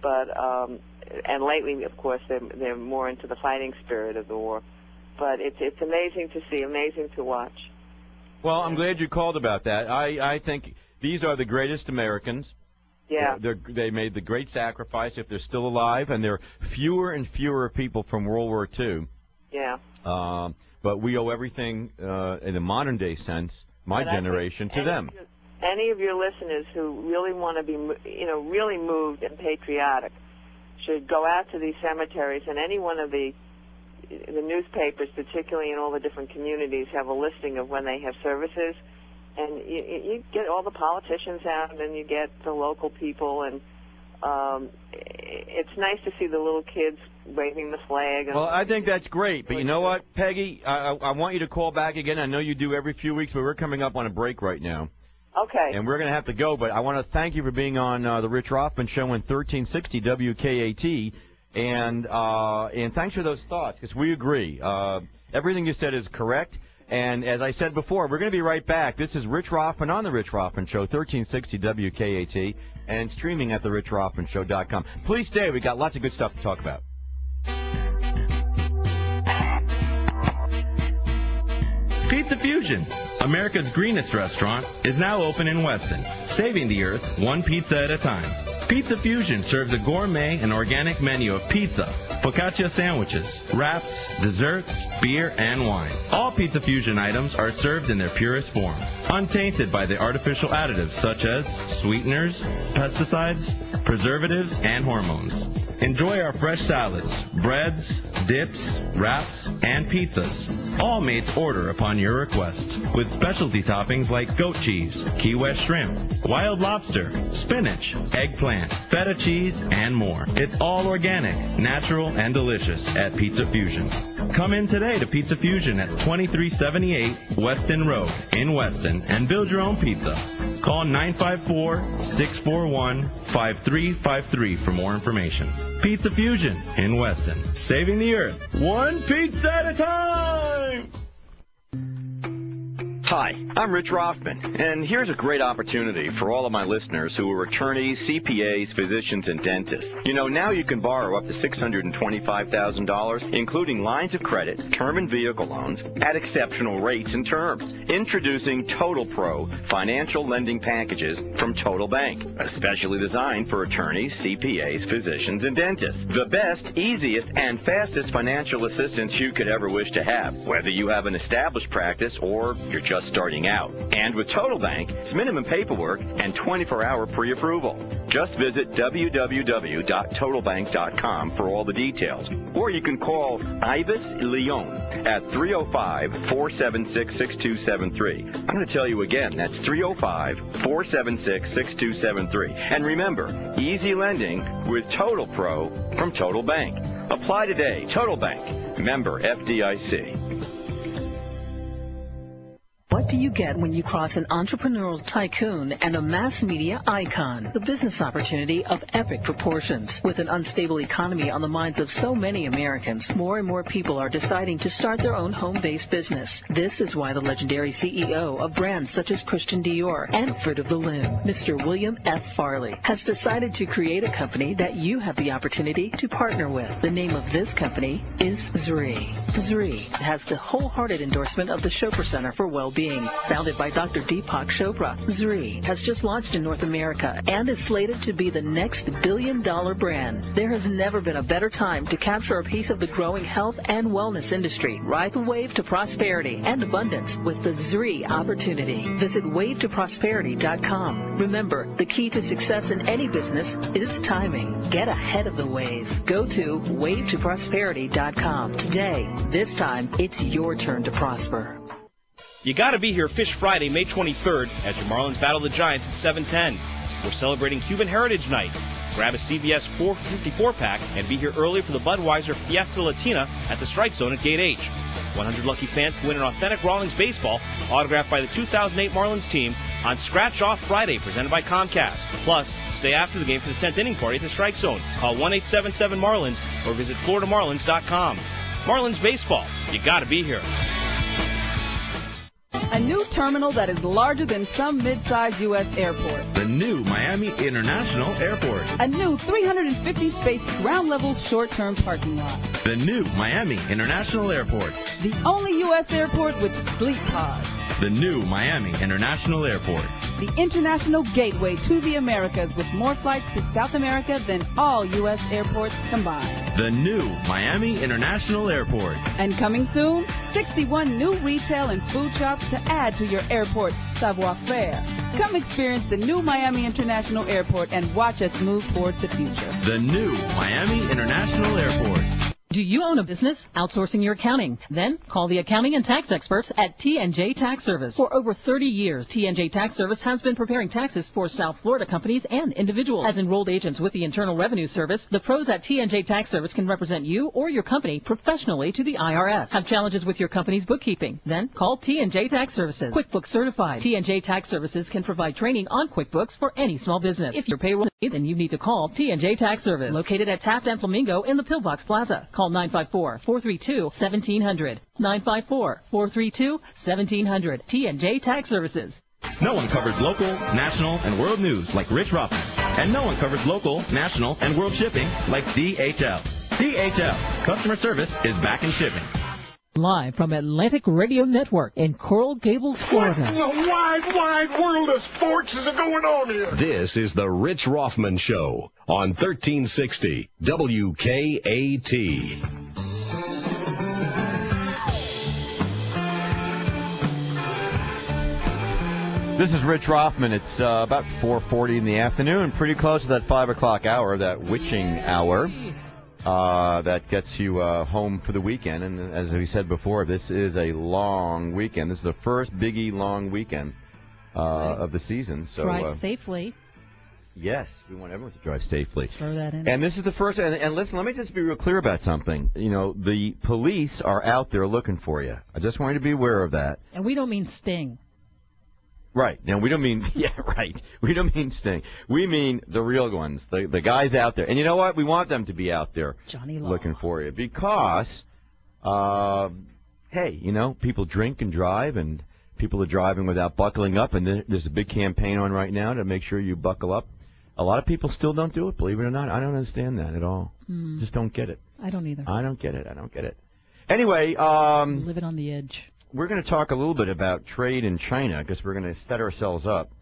But, um, and lately, of course, they're, they're more into the fighting spirit of the war. But it's, it's amazing to see, amazing to watch. Well, I'm glad you called about that. I, I think these are the greatest Americans. Yeah, they're, they made the great sacrifice if they're still alive, and there are fewer and fewer people from World War Two. Yeah. Um, but we owe everything uh, in a modern-day sense, my but generation, to any them. Of your, any of your listeners who really want to be, you know, really moved and patriotic should go out to these cemeteries, and any one of the the newspapers, particularly in all the different communities, have a listing of when they have services. And you, you get all the politicians out, and you get the local people, and um, it's nice to see the little kids waving the flag. And well, I think that's great, but you know what, Peggy? I, I want you to call back again. I know you do every few weeks, but we're coming up on a break right now. Okay. And we're going to have to go, but I want to thank you for being on uh, the Rich Rothman Show on thirteen sixty W K A T, and uh, and thanks for those thoughts, because we agree. Uh, everything you said is correct, and as I said before, we're going to be right back. This is Rich Rothman on the Rich Rothman Show, thirteen sixty W K A T, and streaming at the rich rothman show dot com. Please stay. We've got lots of good stuff to talk about. Pizza Fusion, America's greenest restaurant, is now open in Weston, saving the earth one pizza at a time. Pizza Fusion serves a gourmet and organic menu of pizza, focaccia sandwiches, wraps, desserts, beer, and wine. All Pizza Fusion items are served in their purest form, untainted by the artificial additives such as sweeteners, pesticides, preservatives, and hormones. Enjoy our fresh salads, breads, dips, wraps, and pizzas, all made to order upon your request, with specialty toppings like goat cheese, Key West shrimp, wild lobster, spinach, eggplant, feta cheese, and more. It's all organic, natural, and delicious at Pizza Fusion. Come in today to Pizza Fusion at twenty-three seventy-eight Weston Road in Weston and build your own pizza. Call nine five four, six four one, five three five three for more information. Pizza Fusion in Weston, saving the earth one pizza at a time! Hi, I'm Rich Rothman, and here's a great opportunity for all of my listeners who are attorneys, C P As, physicians, and dentists. You know, now you can borrow up to six hundred twenty-five thousand dollars, including lines of credit, term and vehicle loans, at exceptional rates and terms. Introducing Total Pro financial lending packages from Total Bank, especially designed for attorneys, C P As, physicians, and dentists. The best, easiest, and fastest financial assistance you could ever wish to have, whether you have an established practice or you're just starting out. And with Total Bank, it's minimum paperwork and twenty-four hour pre-approval. Just visit w w w dot total bank dot com for all the details. Or you can call Ibis Leon at three oh five, four seven six, six two seven three. I'm going to tell you again, that's three oh five, four seven six, six two seven three. And remember, easy lending with Total Pro from Total Bank. Apply today. Total Bank. Member F D I C. What do you get when you cross an entrepreneurial tycoon and a mass media icon? The business opportunity of epic proportions. With an unstable economy on the minds of so many Americans, more and more people are deciding to start their own home-based business. This is why the legendary C E O of brands such as Christian Dior and Fruit of the Loom, Mister William F. Farley, has decided to create a company that you have the opportunity to partner with. The name of this company is Zuri. Zuri has the wholehearted endorsement of the Chopra Center for Well-Being. Being. Founded by Doctor Deepak Chopra, Zuri has just launched in North America and is slated to be the next billion-dollar brand. There has never been a better time to capture a piece of the growing health and wellness industry. Ride the wave to prosperity and abundance with the Zuri opportunity. Visit wave to prosperity dot com. Remember, the key to success in any business is timing. Get ahead of the wave. Go to wave to prosperity dot com today. This time, it's your turn to prosper. You gotta be here Fish Friday, May twenty-third, as your Marlins battle the Giants at seven ten. We're celebrating Cuban Heritage Night. Grab a C V S four fifty-four pack and be here early for the Budweiser Fiesta Latina at the Strike Zone at Gate H. one hundred lucky fans can win an authentic Rawlings baseball autographed by the two thousand eight Marlins team on Scratch Off Friday, presented by Comcast. Plus, stay after the game for the tenth inning party at the Strike Zone. Call one eight seven seven Marlins or visit florida marlins dot com. Marlins baseball, you gotta be here. A new terminal that is larger than some mid-sized U S airports. The new Miami International Airport. A new three hundred fifty space ground-level short-term parking lot. The new Miami International Airport. The only U S airport with sleep pods. The new Miami International Airport. The international gateway to the Americas with more flights to South America than all U S airports combined. The new Miami International Airport. And coming soon, sixty-one new retail and food shops to add to your airport's savoir-faire. Come experience the new Miami International Airport and watch us move towards the future. The new Miami International Airport. Do you own a business outsourcing your accounting? Then call the accounting and tax experts at T and J Tax Service. For over thirty years, T and J Tax Service has been preparing taxes for South Florida companies and individuals. As enrolled agents with the Internal Revenue Service, the pros at T and J Tax Service can represent you or your company professionally to the I R S. Have challenges with your company's bookkeeping? Then call T and J Tax Services. QuickBooks certified. T and J Tax Services can provide training on QuickBooks for any small business. If your payroll needs, then you need to call T and J Tax Service, located at Taft and Flamingo in the Pillbox Plaza. Call nine five four, four three two, one seven zero zero. nine five four, four three two, one seven zero zero. T and J Tax Services. No one covers local, national, and world news like Rich Rothman. And no one covers local, national, and world shipping like D H L. D H L, customer service is back in shipping. Live from Atlantic Radio Network in Coral Gables, Florida. What in the wide, wide world of sports is going on here? This is the Rich Rothman Show on thirteen sixty W K A T. This is Rich Rothman. It's uh, about four forty in the afternoon, pretty close to that five o'clock hour, that witching hour uh, that gets you uh, home for the weekend. And as we said before, this is a long weekend. This is the first Biggie long weekend uh, of the season. So drive uh, safely. Yes, we want everyone to drive safely. Throw that in. And this is the first. And, and listen, let me just be real clear about something. You know, the police are out there looking for you. I just want you to be aware of that. And we don't mean sting. Right. Now, we don't mean, yeah, right. We don't mean sting. We mean the real ones, the the guys out there. And you know what? We want them to be out there looking for you because, uh, hey, you know, people drink and drive, and people are driving without buckling up. And there's a big campaign on right now to make sure you buckle up. A lot of people still don't do it, believe it or not. I don't understand that at all. Mm. Just don't get it. I don't either. I don't get it. I don't get it. Anyway. Um, Live it on the edge. We're going to talk a little bit about trade in China because we're going to set ourselves up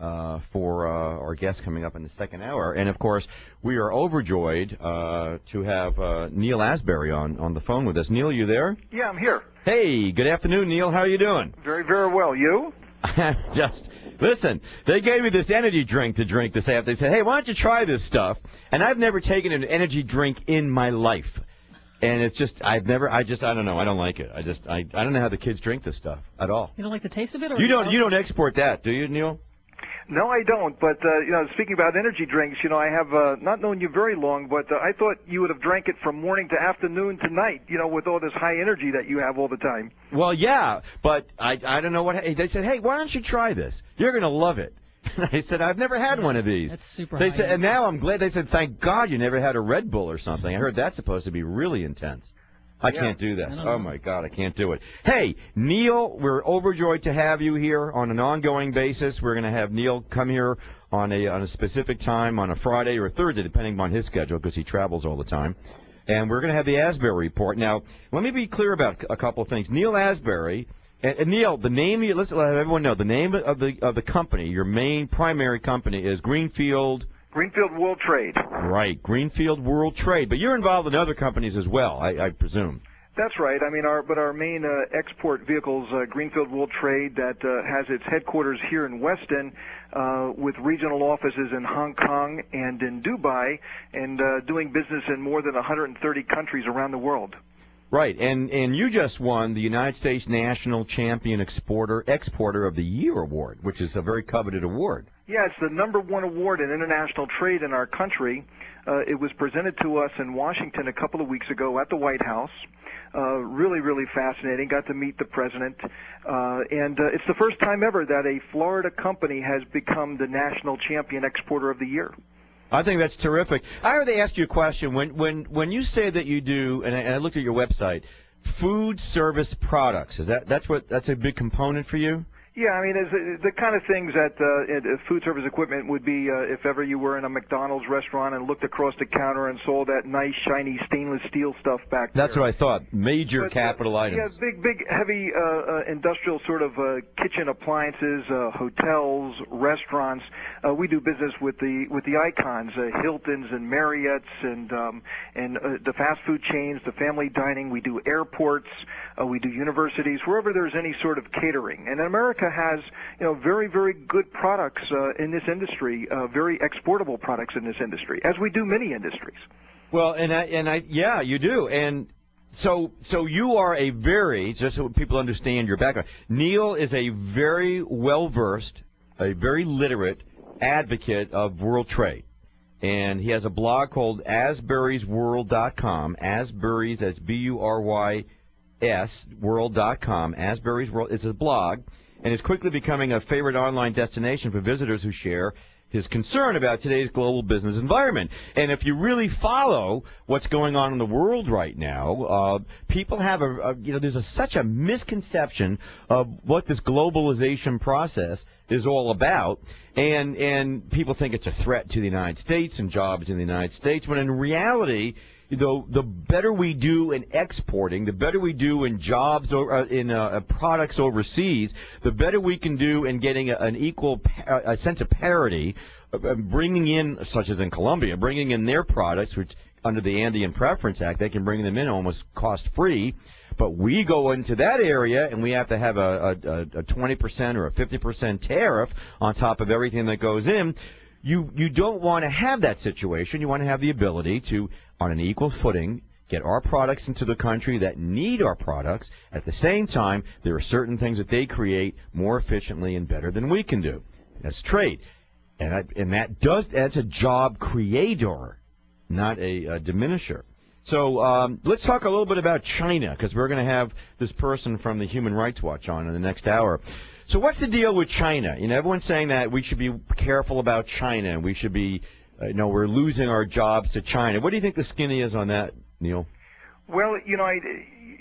uh, for uh, our guests coming up in the second hour. And, of course, we are overjoyed uh, to have uh, Neil Asbury on, on the phone with us. Neil, you there? Yeah, I'm here. Hey, good afternoon, Neil. How are you doing? Very, very well. You? Just, listen, they gave me this energy drink to drink this afternoon. They said, hey, why don't you try this stuff? And I've never taken an energy drink in my life. And it's just, I've never, I just, I don't know, I don't like it. I just, I, I don't know how the kids drink this stuff at all. You don't like the taste of it? Or you don't, you don't export that, do you, Neil? No, I don't. But, uh, you know, speaking about energy drinks, you know, I have uh, not known you very long, but uh, I thought you would have drank it from morning to afternoon to night, you know, with all this high energy that you have all the time. Well, yeah, but I, I don't know what, they said, hey, why don't you try this? You're going to love it. And I said, I've never had one of these. That's super they said, and now I'm glad. They said, thank God you never had a Red Bull or something. I heard that's supposed to be really intense. I yeah, can't do this. Oh, my God, I can't do it. Hey, Neil, we're overjoyed to have you here on an ongoing basis. We're going to have Neil come here on a on a specific time, on a Friday or a Thursday, depending on his schedule, because he travels all the time. And we're going to have the Asbury Report. Now, let me be clear about a couple of things. Neil Asbury... And, and Neil, the name you let's let everyone know the name of the of the company, your main primary company is Greenfield Greenfield World Trade. Right, Greenfield World Trade. But you're involved in other companies as well, I, I presume. That's right. I mean, our but our main uh, export vehicles, uh, Greenfield World Trade, that uh, has its headquarters here in Weston, uh, with regional offices in Hong Kong and in Dubai, and uh, doing business in more than one hundred thirty countries around the world. Right, and and you just won the United States National Champion Exporter Exporter of the Year Award, which is a very coveted award. Yeah, it's the number one award in international trade in our country. Uh, it was presented to us in Washington a couple of weeks ago at the White House. Uh, really, really fascinating. Got to meet the president. Uh, and uh, it's the first time ever that a Florida company has become the National Champion Exporter of the Year. I think that's terrific. I heard they asked you a question. When when when you say that you do, and I, and I looked at your website, food service products. Is that that's what that's a big component for you? Yeah, I mean, it's the kind of things that uh, food service equipment would be uh, if ever you were in a McDonald's restaurant and looked across the counter and saw that nice, shiny stainless steel stuff back there. That's what I thought. Major but, capital uh, items. Yeah, big, big, heavy uh, uh, industrial sort of uh, kitchen appliances, uh, hotels, restaurants. Uh, we do business with the with the icons, uh, Hiltons and Marriotts, and um, and uh, the fast food chains, the family dining. We do airports. Uh, we do universities, wherever there's any sort of catering. And America has, you know, very, very good products uh, in this industry, uh, very exportable products in this industry, as we do many industries. Well, and I, and I, yeah, you do. And so, so you are a very, just so people understand your background, Neil is a very well-versed, a very literate advocate of world trade. And he has a blog called Asbury's World dot com, Asbury's, as B U R Y S, world dot com, Asbury's World. It's a blog, and is quickly becoming a favorite online destination for visitors who share his concern about today's global business environment. And if you really follow what's going on in the world right now, uh, people have a, a, you know, there's a, such a misconception of what this globalization process is all about. And, and people think it's a threat to the United States and jobs in the United States, when in reality, the, the better we do in exporting, the better we do in jobs or uh, in uh, products overseas, the better we can do in getting a, an equal pa- a sense of parity, uh, bringing in, such as in Colombia, bringing in their products, which under the Andean Preference Act, they can bring them in almost cost-free. But we go into that area, and we have to have a, a, a twenty percent or a fifty percent tariff on top of everything that goes in. You you don't want to have that situation. You want to have the ability to, on an equal footing, get our products into the country that need our products. At the same time, there are certain things that they create more efficiently and better than we can do. That's trade. And, I, and that does, that's a job creator, not a, a diminisher. So um, let's talk a little bit about China, because we're going to have this person from the Human Rights Watch on in the next hour. So what's the deal with China? You know, everyone's saying that we should be careful about China, and we should be, uh, you know, we're losing our jobs to China. What do you think the skinny is on that, Neil? Well, you know, I,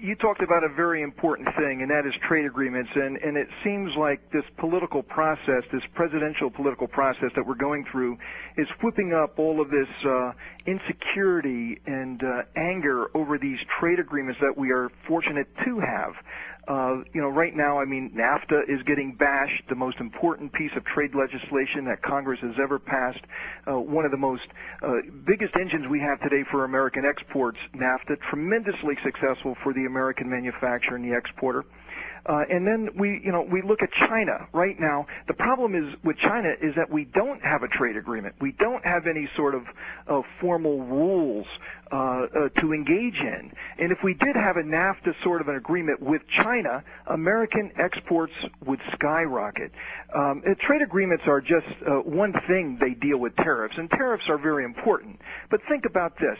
you talked about a very important thing, and that is trade agreements. And, and it seems like this political process, this presidential political process that we're going through, is whipping up all of this uh, insecurity and uh, anger over these trade agreements that we are fortunate to have. Uh, you know, right now, I mean, NAFTA is getting bashed, the most important piece of trade legislation that Congress has ever passed, uh, one of the most uh, biggest engines we have today for American exports, NAFTA, tremendously successful for the American manufacturer and the exporter. Uh, and then we, you know, we look at China right now. The problem is with China is that we don't have a trade agreement. We don't have any sort of uh, formal rules uh, uh, to engage in. And if we did have a NAFTA sort of an agreement with China, American exports would skyrocket. Um, trade agreements are just uh, one thing. They deal with tariffs, and tariffs are very important. But think about this.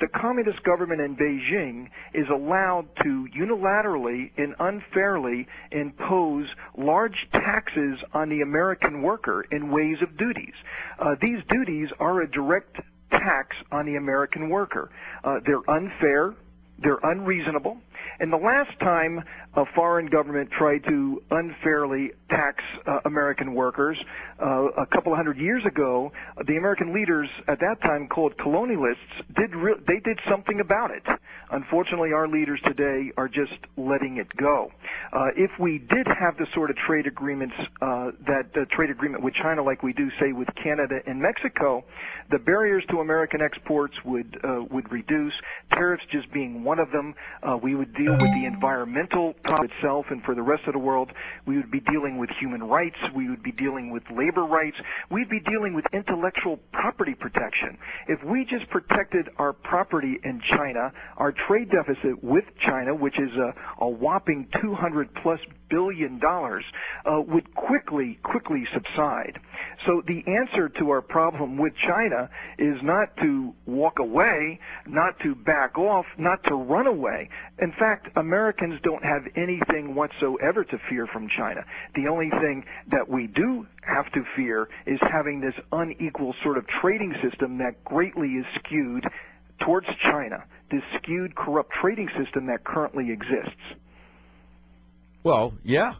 The communist government in Beijing is allowed to unilaterally and unfairly impose large taxes on the American worker in ways of duties. Uh, these duties are a direct tax on the American worker. Uh, they're unfair. They're unreasonable. And the last time a foreign government tried to unfairly tax uh, American workers, uh, a couple of hundred years ago, the American leaders at that time called colonialists, did re- they did something about it. Unfortunately, our leaders today are just letting it go. Uh, if we did have the sort of trade agreements, uh, that uh, trade agreement with China like we do, say, with Canada and Mexico, the barriers to American exports would uh, would reduce, tariffs just being one of them. Uh, we would deal with the environmental problem itself, and for the rest of the world, we would be dealing with human rights, we would be dealing with labor rights, we'd be dealing with intellectual property protection. If we just protected our property in China, our trade deficit with China, which is a, a whopping two hundred plus billion dollars, uh, would quickly, quickly subside. So the answer to our problem with China is not to walk away, not to back off, not to run away. In fact, Americans don't have anything whatsoever to fear from China. The only thing that we do have to fear is having this unequal sort of trading system that greatly is skewed towards China, this skewed, corrupt trading system that currently exists. Well, yeah,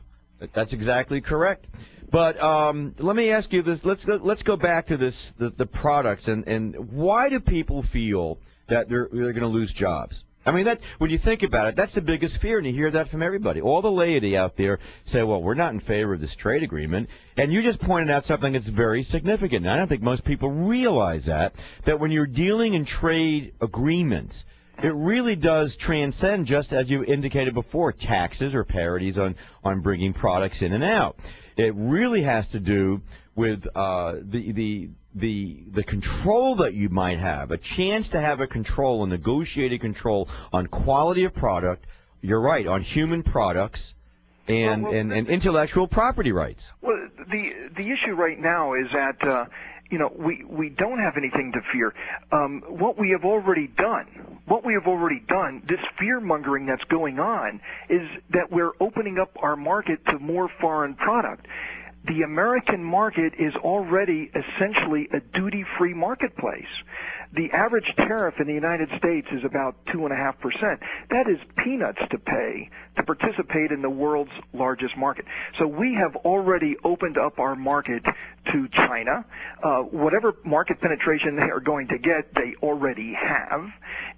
that's exactly correct. But um, let me ask you this. Let's go, let's go back to this the, the products, and, and why do people feel that they're, they're going to lose jobs? I mean, that when you think about it, that's the biggest fear, and you hear that from everybody. All the laity out there say, well, we're not in favor of this trade agreement. And you just pointed out something that's very significant. And I don't think most people realize that, that when you're dealing in trade agreements, it really does transcend, just as you indicated before, taxes or parities on, on bringing products in and out. It really has to do with uh, the the the the control that you might have, a chance to have a control, a negotiated control on quality of product. You're right, on human products and well, well, and, and intellectual property rights. Well, the the issue right now is that uh, you know we we don't have anything to fear. Um, what we have already done. What we have already done, this fear-mongering that's going on, is that we're opening up our market to more foreign product. The American market is already essentially a duty-free marketplace. The average tariff in the United States is about two point five percent. That is peanuts to pay to participate in the world's largest market. So we have already opened up our market to China. Uh, whatever market penetration they are going to get, they already have.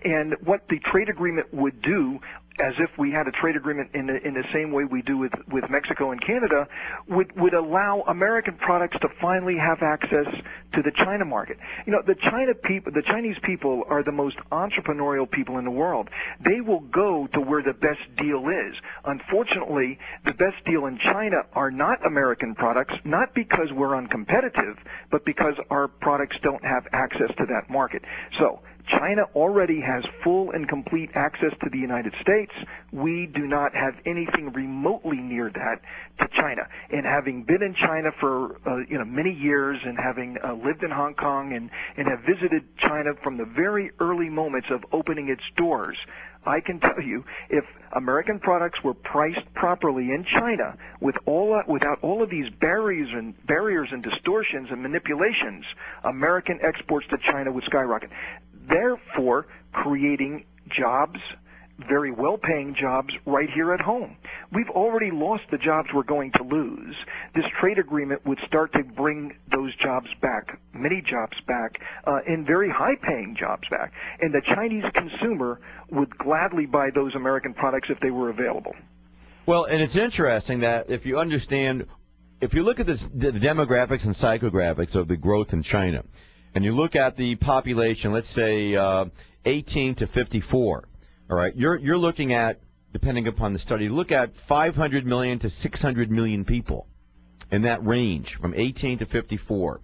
And what the trade agreement would do, as if we had a trade agreement in the, in the same way we do with, with Mexico and Canada, would, would allow American products to finally have access to the China market. You know, the China people, the Chinese people are the most entrepreneurial people in the world. They will go to where the best deal is. Unfortunately, the best deal in China are not American products, not because we're uncompetitive, but because our products don't have access to that market. So, China already has full and complete access to the United States. We do not have anything remotely near that to China. And having been in China for uh, you know many years, and having uh, lived in Hong Kong, and and have visited China from the very early moments of opening its doors, I can tell you, if American products were priced properly in China, with all uh, without all of these barriers and barriers and distortions and manipulations, American exports to China would skyrocket, therefore creating jobs, very well-paying jobs, right here at home. We've already lost the jobs we're going to lose. This trade agreement would start to bring those jobs back, many jobs back, uh, and very high-paying jobs back. And the Chinese consumer would gladly buy those American products if they were available. Well, and it's interesting that if you understand, if you look at this, the demographics and psychographics of the growth in China, and you look at the population, let's say uh, eighteen to fifty-four, all right, you're you're looking at, depending upon the study, look at five hundred million to six hundred million people in that range from eighteen to fifty-four.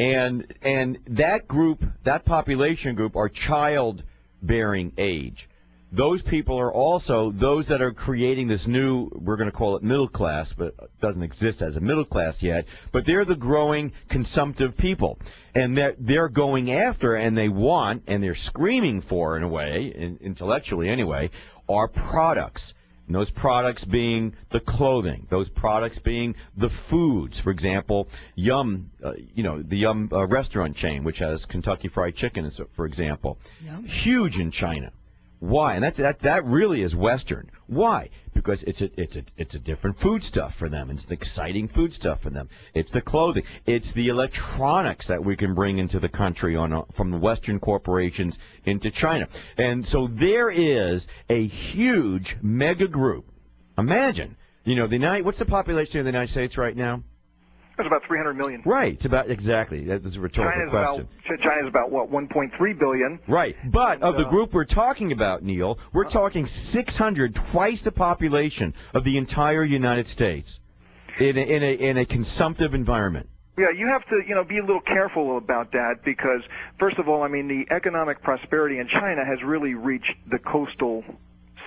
And and that group, that population group, are child-bearing age. Those people are also those that are creating this new, we're going to call it middle class, but it doesn't exist as a middle class yet, but they're the growing consumptive people. And they're, they're going after, and they want, and they're screaming for, in a way, in, intellectually anyway, are products. And those products being the clothing, those products being the foods. For example, Yum, uh, you know, the Yum uh, restaurant chain, which has Kentucky Fried Chicken, for example, Yum. Huge in China. Why? And that's, that that really is Western. Why? Because it's a it's a it's a different foodstuff for them. It's an exciting foodstuff for them. It's the clothing. It's the electronics that we can bring into the country on a, from the Western corporations into China. And so there is a huge mega group. Imagine, you know, the United, what's the population of the United States right now? It's about three hundred million. Right. It's about, exactly. That's a rhetorical question. About, China's about, what, one point three billion. Right. But and, of uh, the group we're talking about, Neil, we're uh, talking six hundred, twice the population of the entire United States in a, in a, in a consumptive environment. Yeah, you have to, you know, be a little careful about that because, first of all, I mean, the economic prosperity in China has really reached the coastal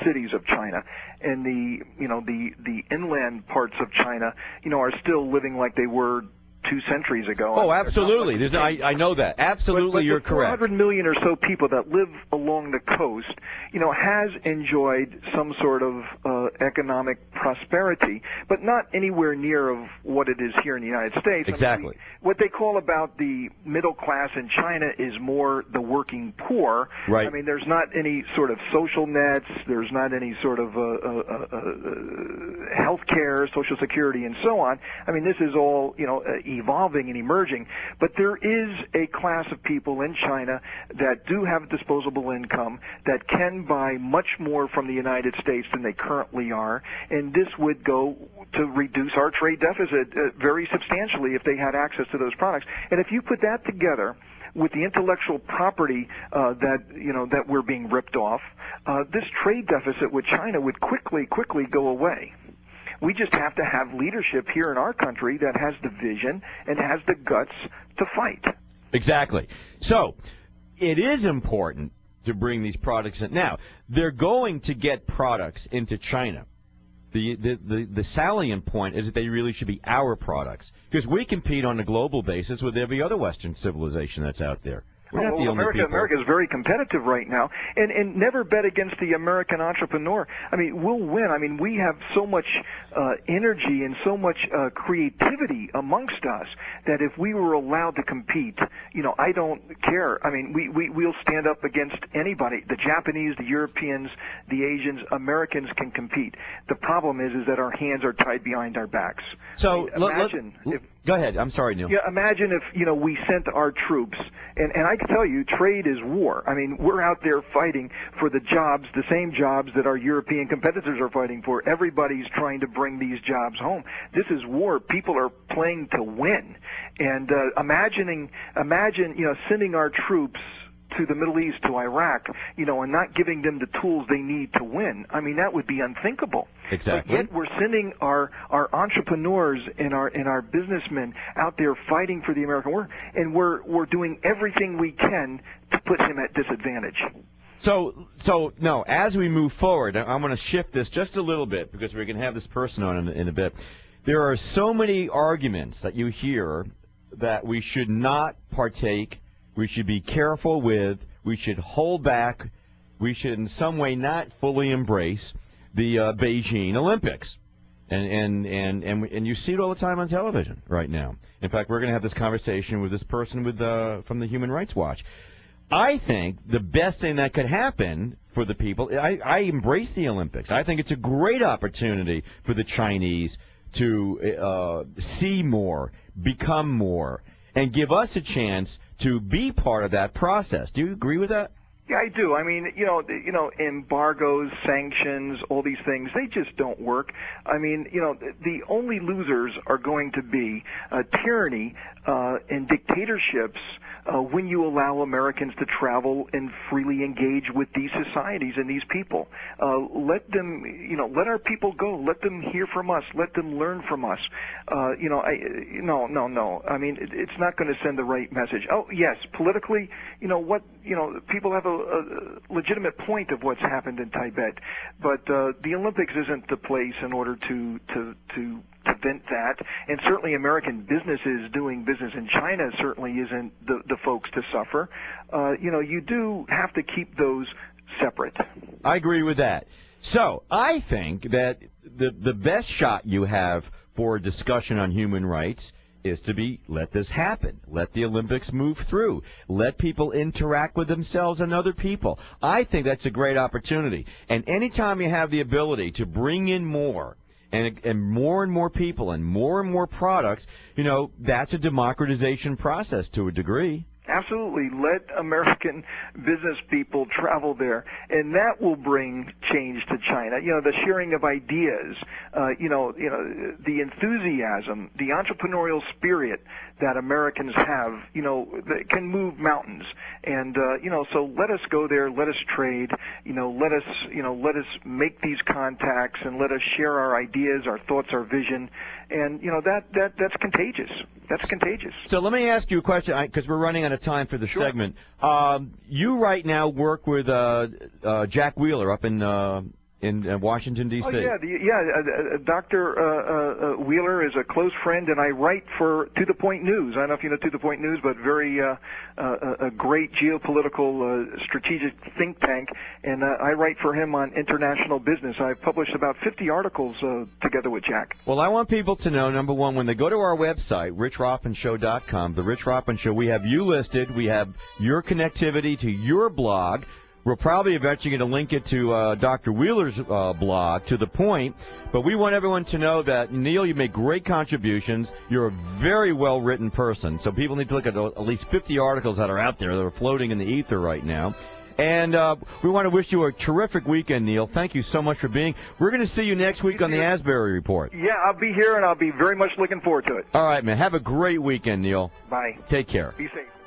cities of China, and the you know the the inland parts of China you know are still living like they were two centuries ago. Oh, absolutely. There's no, I, I know that. Absolutely, but, but you're correct. four hundred million or so people that live along the coast, you know, has enjoyed some sort of uh, economic prosperity, but not anywhere near of what it is here in the United States. Exactly. I mean, the, what they call about the middle class in China is more the working poor. Right. I mean, there's not any sort of social nets. There's not any sort of uh, uh, uh, health care, social security, and so on. I mean, this is all, you know, uh, evolving and emerging, but there is a class of people in China that do have disposable income that can buy much more from the United States than they currently are, and this would go to reduce our trade deficit uh, very substantially if they had access to those products. And if you put that together with the intellectual property uh, that you know that we're being ripped off, uh, this trade deficit with China would quickly, quickly go away. We just have to have leadership here in our country that has the vision and has the guts to fight. Exactly. So it is important to bring these products in. Now, they're going to get products into China. The, the, the, the salient point is that they really should be our products, because we compete on a global basis with every other Western civilization that's out there. We're not well, the only America, America is very competitive right now, and, and never bet against the American entrepreneur. I mean, we'll win. I mean, we have so much uh, energy and so much uh, creativity amongst us that if we were allowed to compete, you know, I don't care. I mean, we, we, we'll stand up against anybody. The Japanese, the Europeans, the Asians, Americans can compete. The problem is is that our hands are tied behind our backs. So I mean, imagine let, let, if... Go ahead. I'm sorry, Neil. Yeah, imagine if, you know, we sent our troops, and, and I can tell you, trade is war. I mean, we're out there fighting for the jobs, the same jobs that our European competitors are fighting for. Everybody's trying to bring these jobs home. This is war. People are playing to win. And uh, imagining, imagine, you know, sending our troops to the Middle East, to Iraq, you know, and not giving them the tools they need to win. I mean, that would be unthinkable. Exactly. But yet we're sending our, our entrepreneurs and our and our businessmen out there fighting for the American war, and we're we're doing everything we can to put him at disadvantage. So, so no, as we move forward, I'm going to shift this just a little bit because we're going to have this person on in, in a bit. There are so many arguments that you hear that we should not partake. We should be careful with, we should hold back, we should in some way not fully embrace the uh, Beijing Olympics. And and, and and and you see it all the time on television right now. In fact, we're going to have this conversation with this person with uh, from the Human Rights Watch. I think the best thing that could happen for the people, I, I embrace the Olympics. I think it's a great opportunity for the Chinese to uh, see more, become more, and give us a chance to be part of that process. Do you agree with that? Yeah, I do. I mean, you know, you know, embargoes, sanctions, all these things, they just don't work. I mean, you know, the only losers are going to be uh, tyranny uh, and dictatorships uh, when you allow Americans to travel and freely engage with these societies and these people. Uh, let them, you know, let our people go. Let them hear from us. Let them learn from us. Uh, you know, I, no, no, no. I mean, it, it's not going to send the right message. Oh, yes, politically, you know what, you know, people have a a legitimate point of what's happened in Tibet, but uh, the Olympics isn't the place in order to to to to vent that, and certainly American businesses doing business in China certainly isn't the the folks to suffer. Uh, you know, you do have to keep those separate. I agree with that. So I think that the the best shot you have for a discussion on human rights is to be, let this happen. Let the Olympics move through. Let people interact with themselves and other people. I think that's a great opportunity. And anytime you have the ability to bring in more and, and more and more people and more and more products, you know, that's a democratization process to a degree. Absolutely. Let American business people travel there, and that will bring change to China. You know, the sharing of ideas, uh, you know, you know, the enthusiasm, the entrepreneurial spirit that Americans have, you know, that can move mountains. And, uh, you know, so let us go there, let us trade, you know, let us, you know, let us make these contacts and let us share our ideas, our thoughts, our vision. And, you know, that, that, that's contagious. That's contagious. So let me ask you a question, because we're running out of time for the sure. segment. Um, you right now work with uh, uh, Jack Wheeler up in uh, in uh, Washington, D C Oh, yeah, the, yeah. Uh, Doctor Uh, uh, Wheeler is a close friend, and I write for To the Point News. I don't know if you know To the Point News, but very uh, uh, a great geopolitical uh, strategic think tank, and uh, I write for him on international business. I've published about fifty articles uh, together with Jack. Well, I want people to know, number one, when they go to our website, rich rothman show dot com, the Rich Rothman Show, we have you listed. We have your connectivity to your blog. We're probably eventually going to link it to uh, Doctor Wheeler's uh, blog, To the Point. But we want everyone to know that, Neil, you make great contributions. You're a very well-written person. So people need to look at at least fifty articles that are out there that are floating in the ether right now. And uh, we want to wish you a terrific weekend, Neil. Thank you so much for being. We're going to see you next week on the Asbury Report. Yeah, I'll be here, and I'll be very much looking forward to it. All right, man. Have a great weekend, Neil. Bye. Take care. Be safe.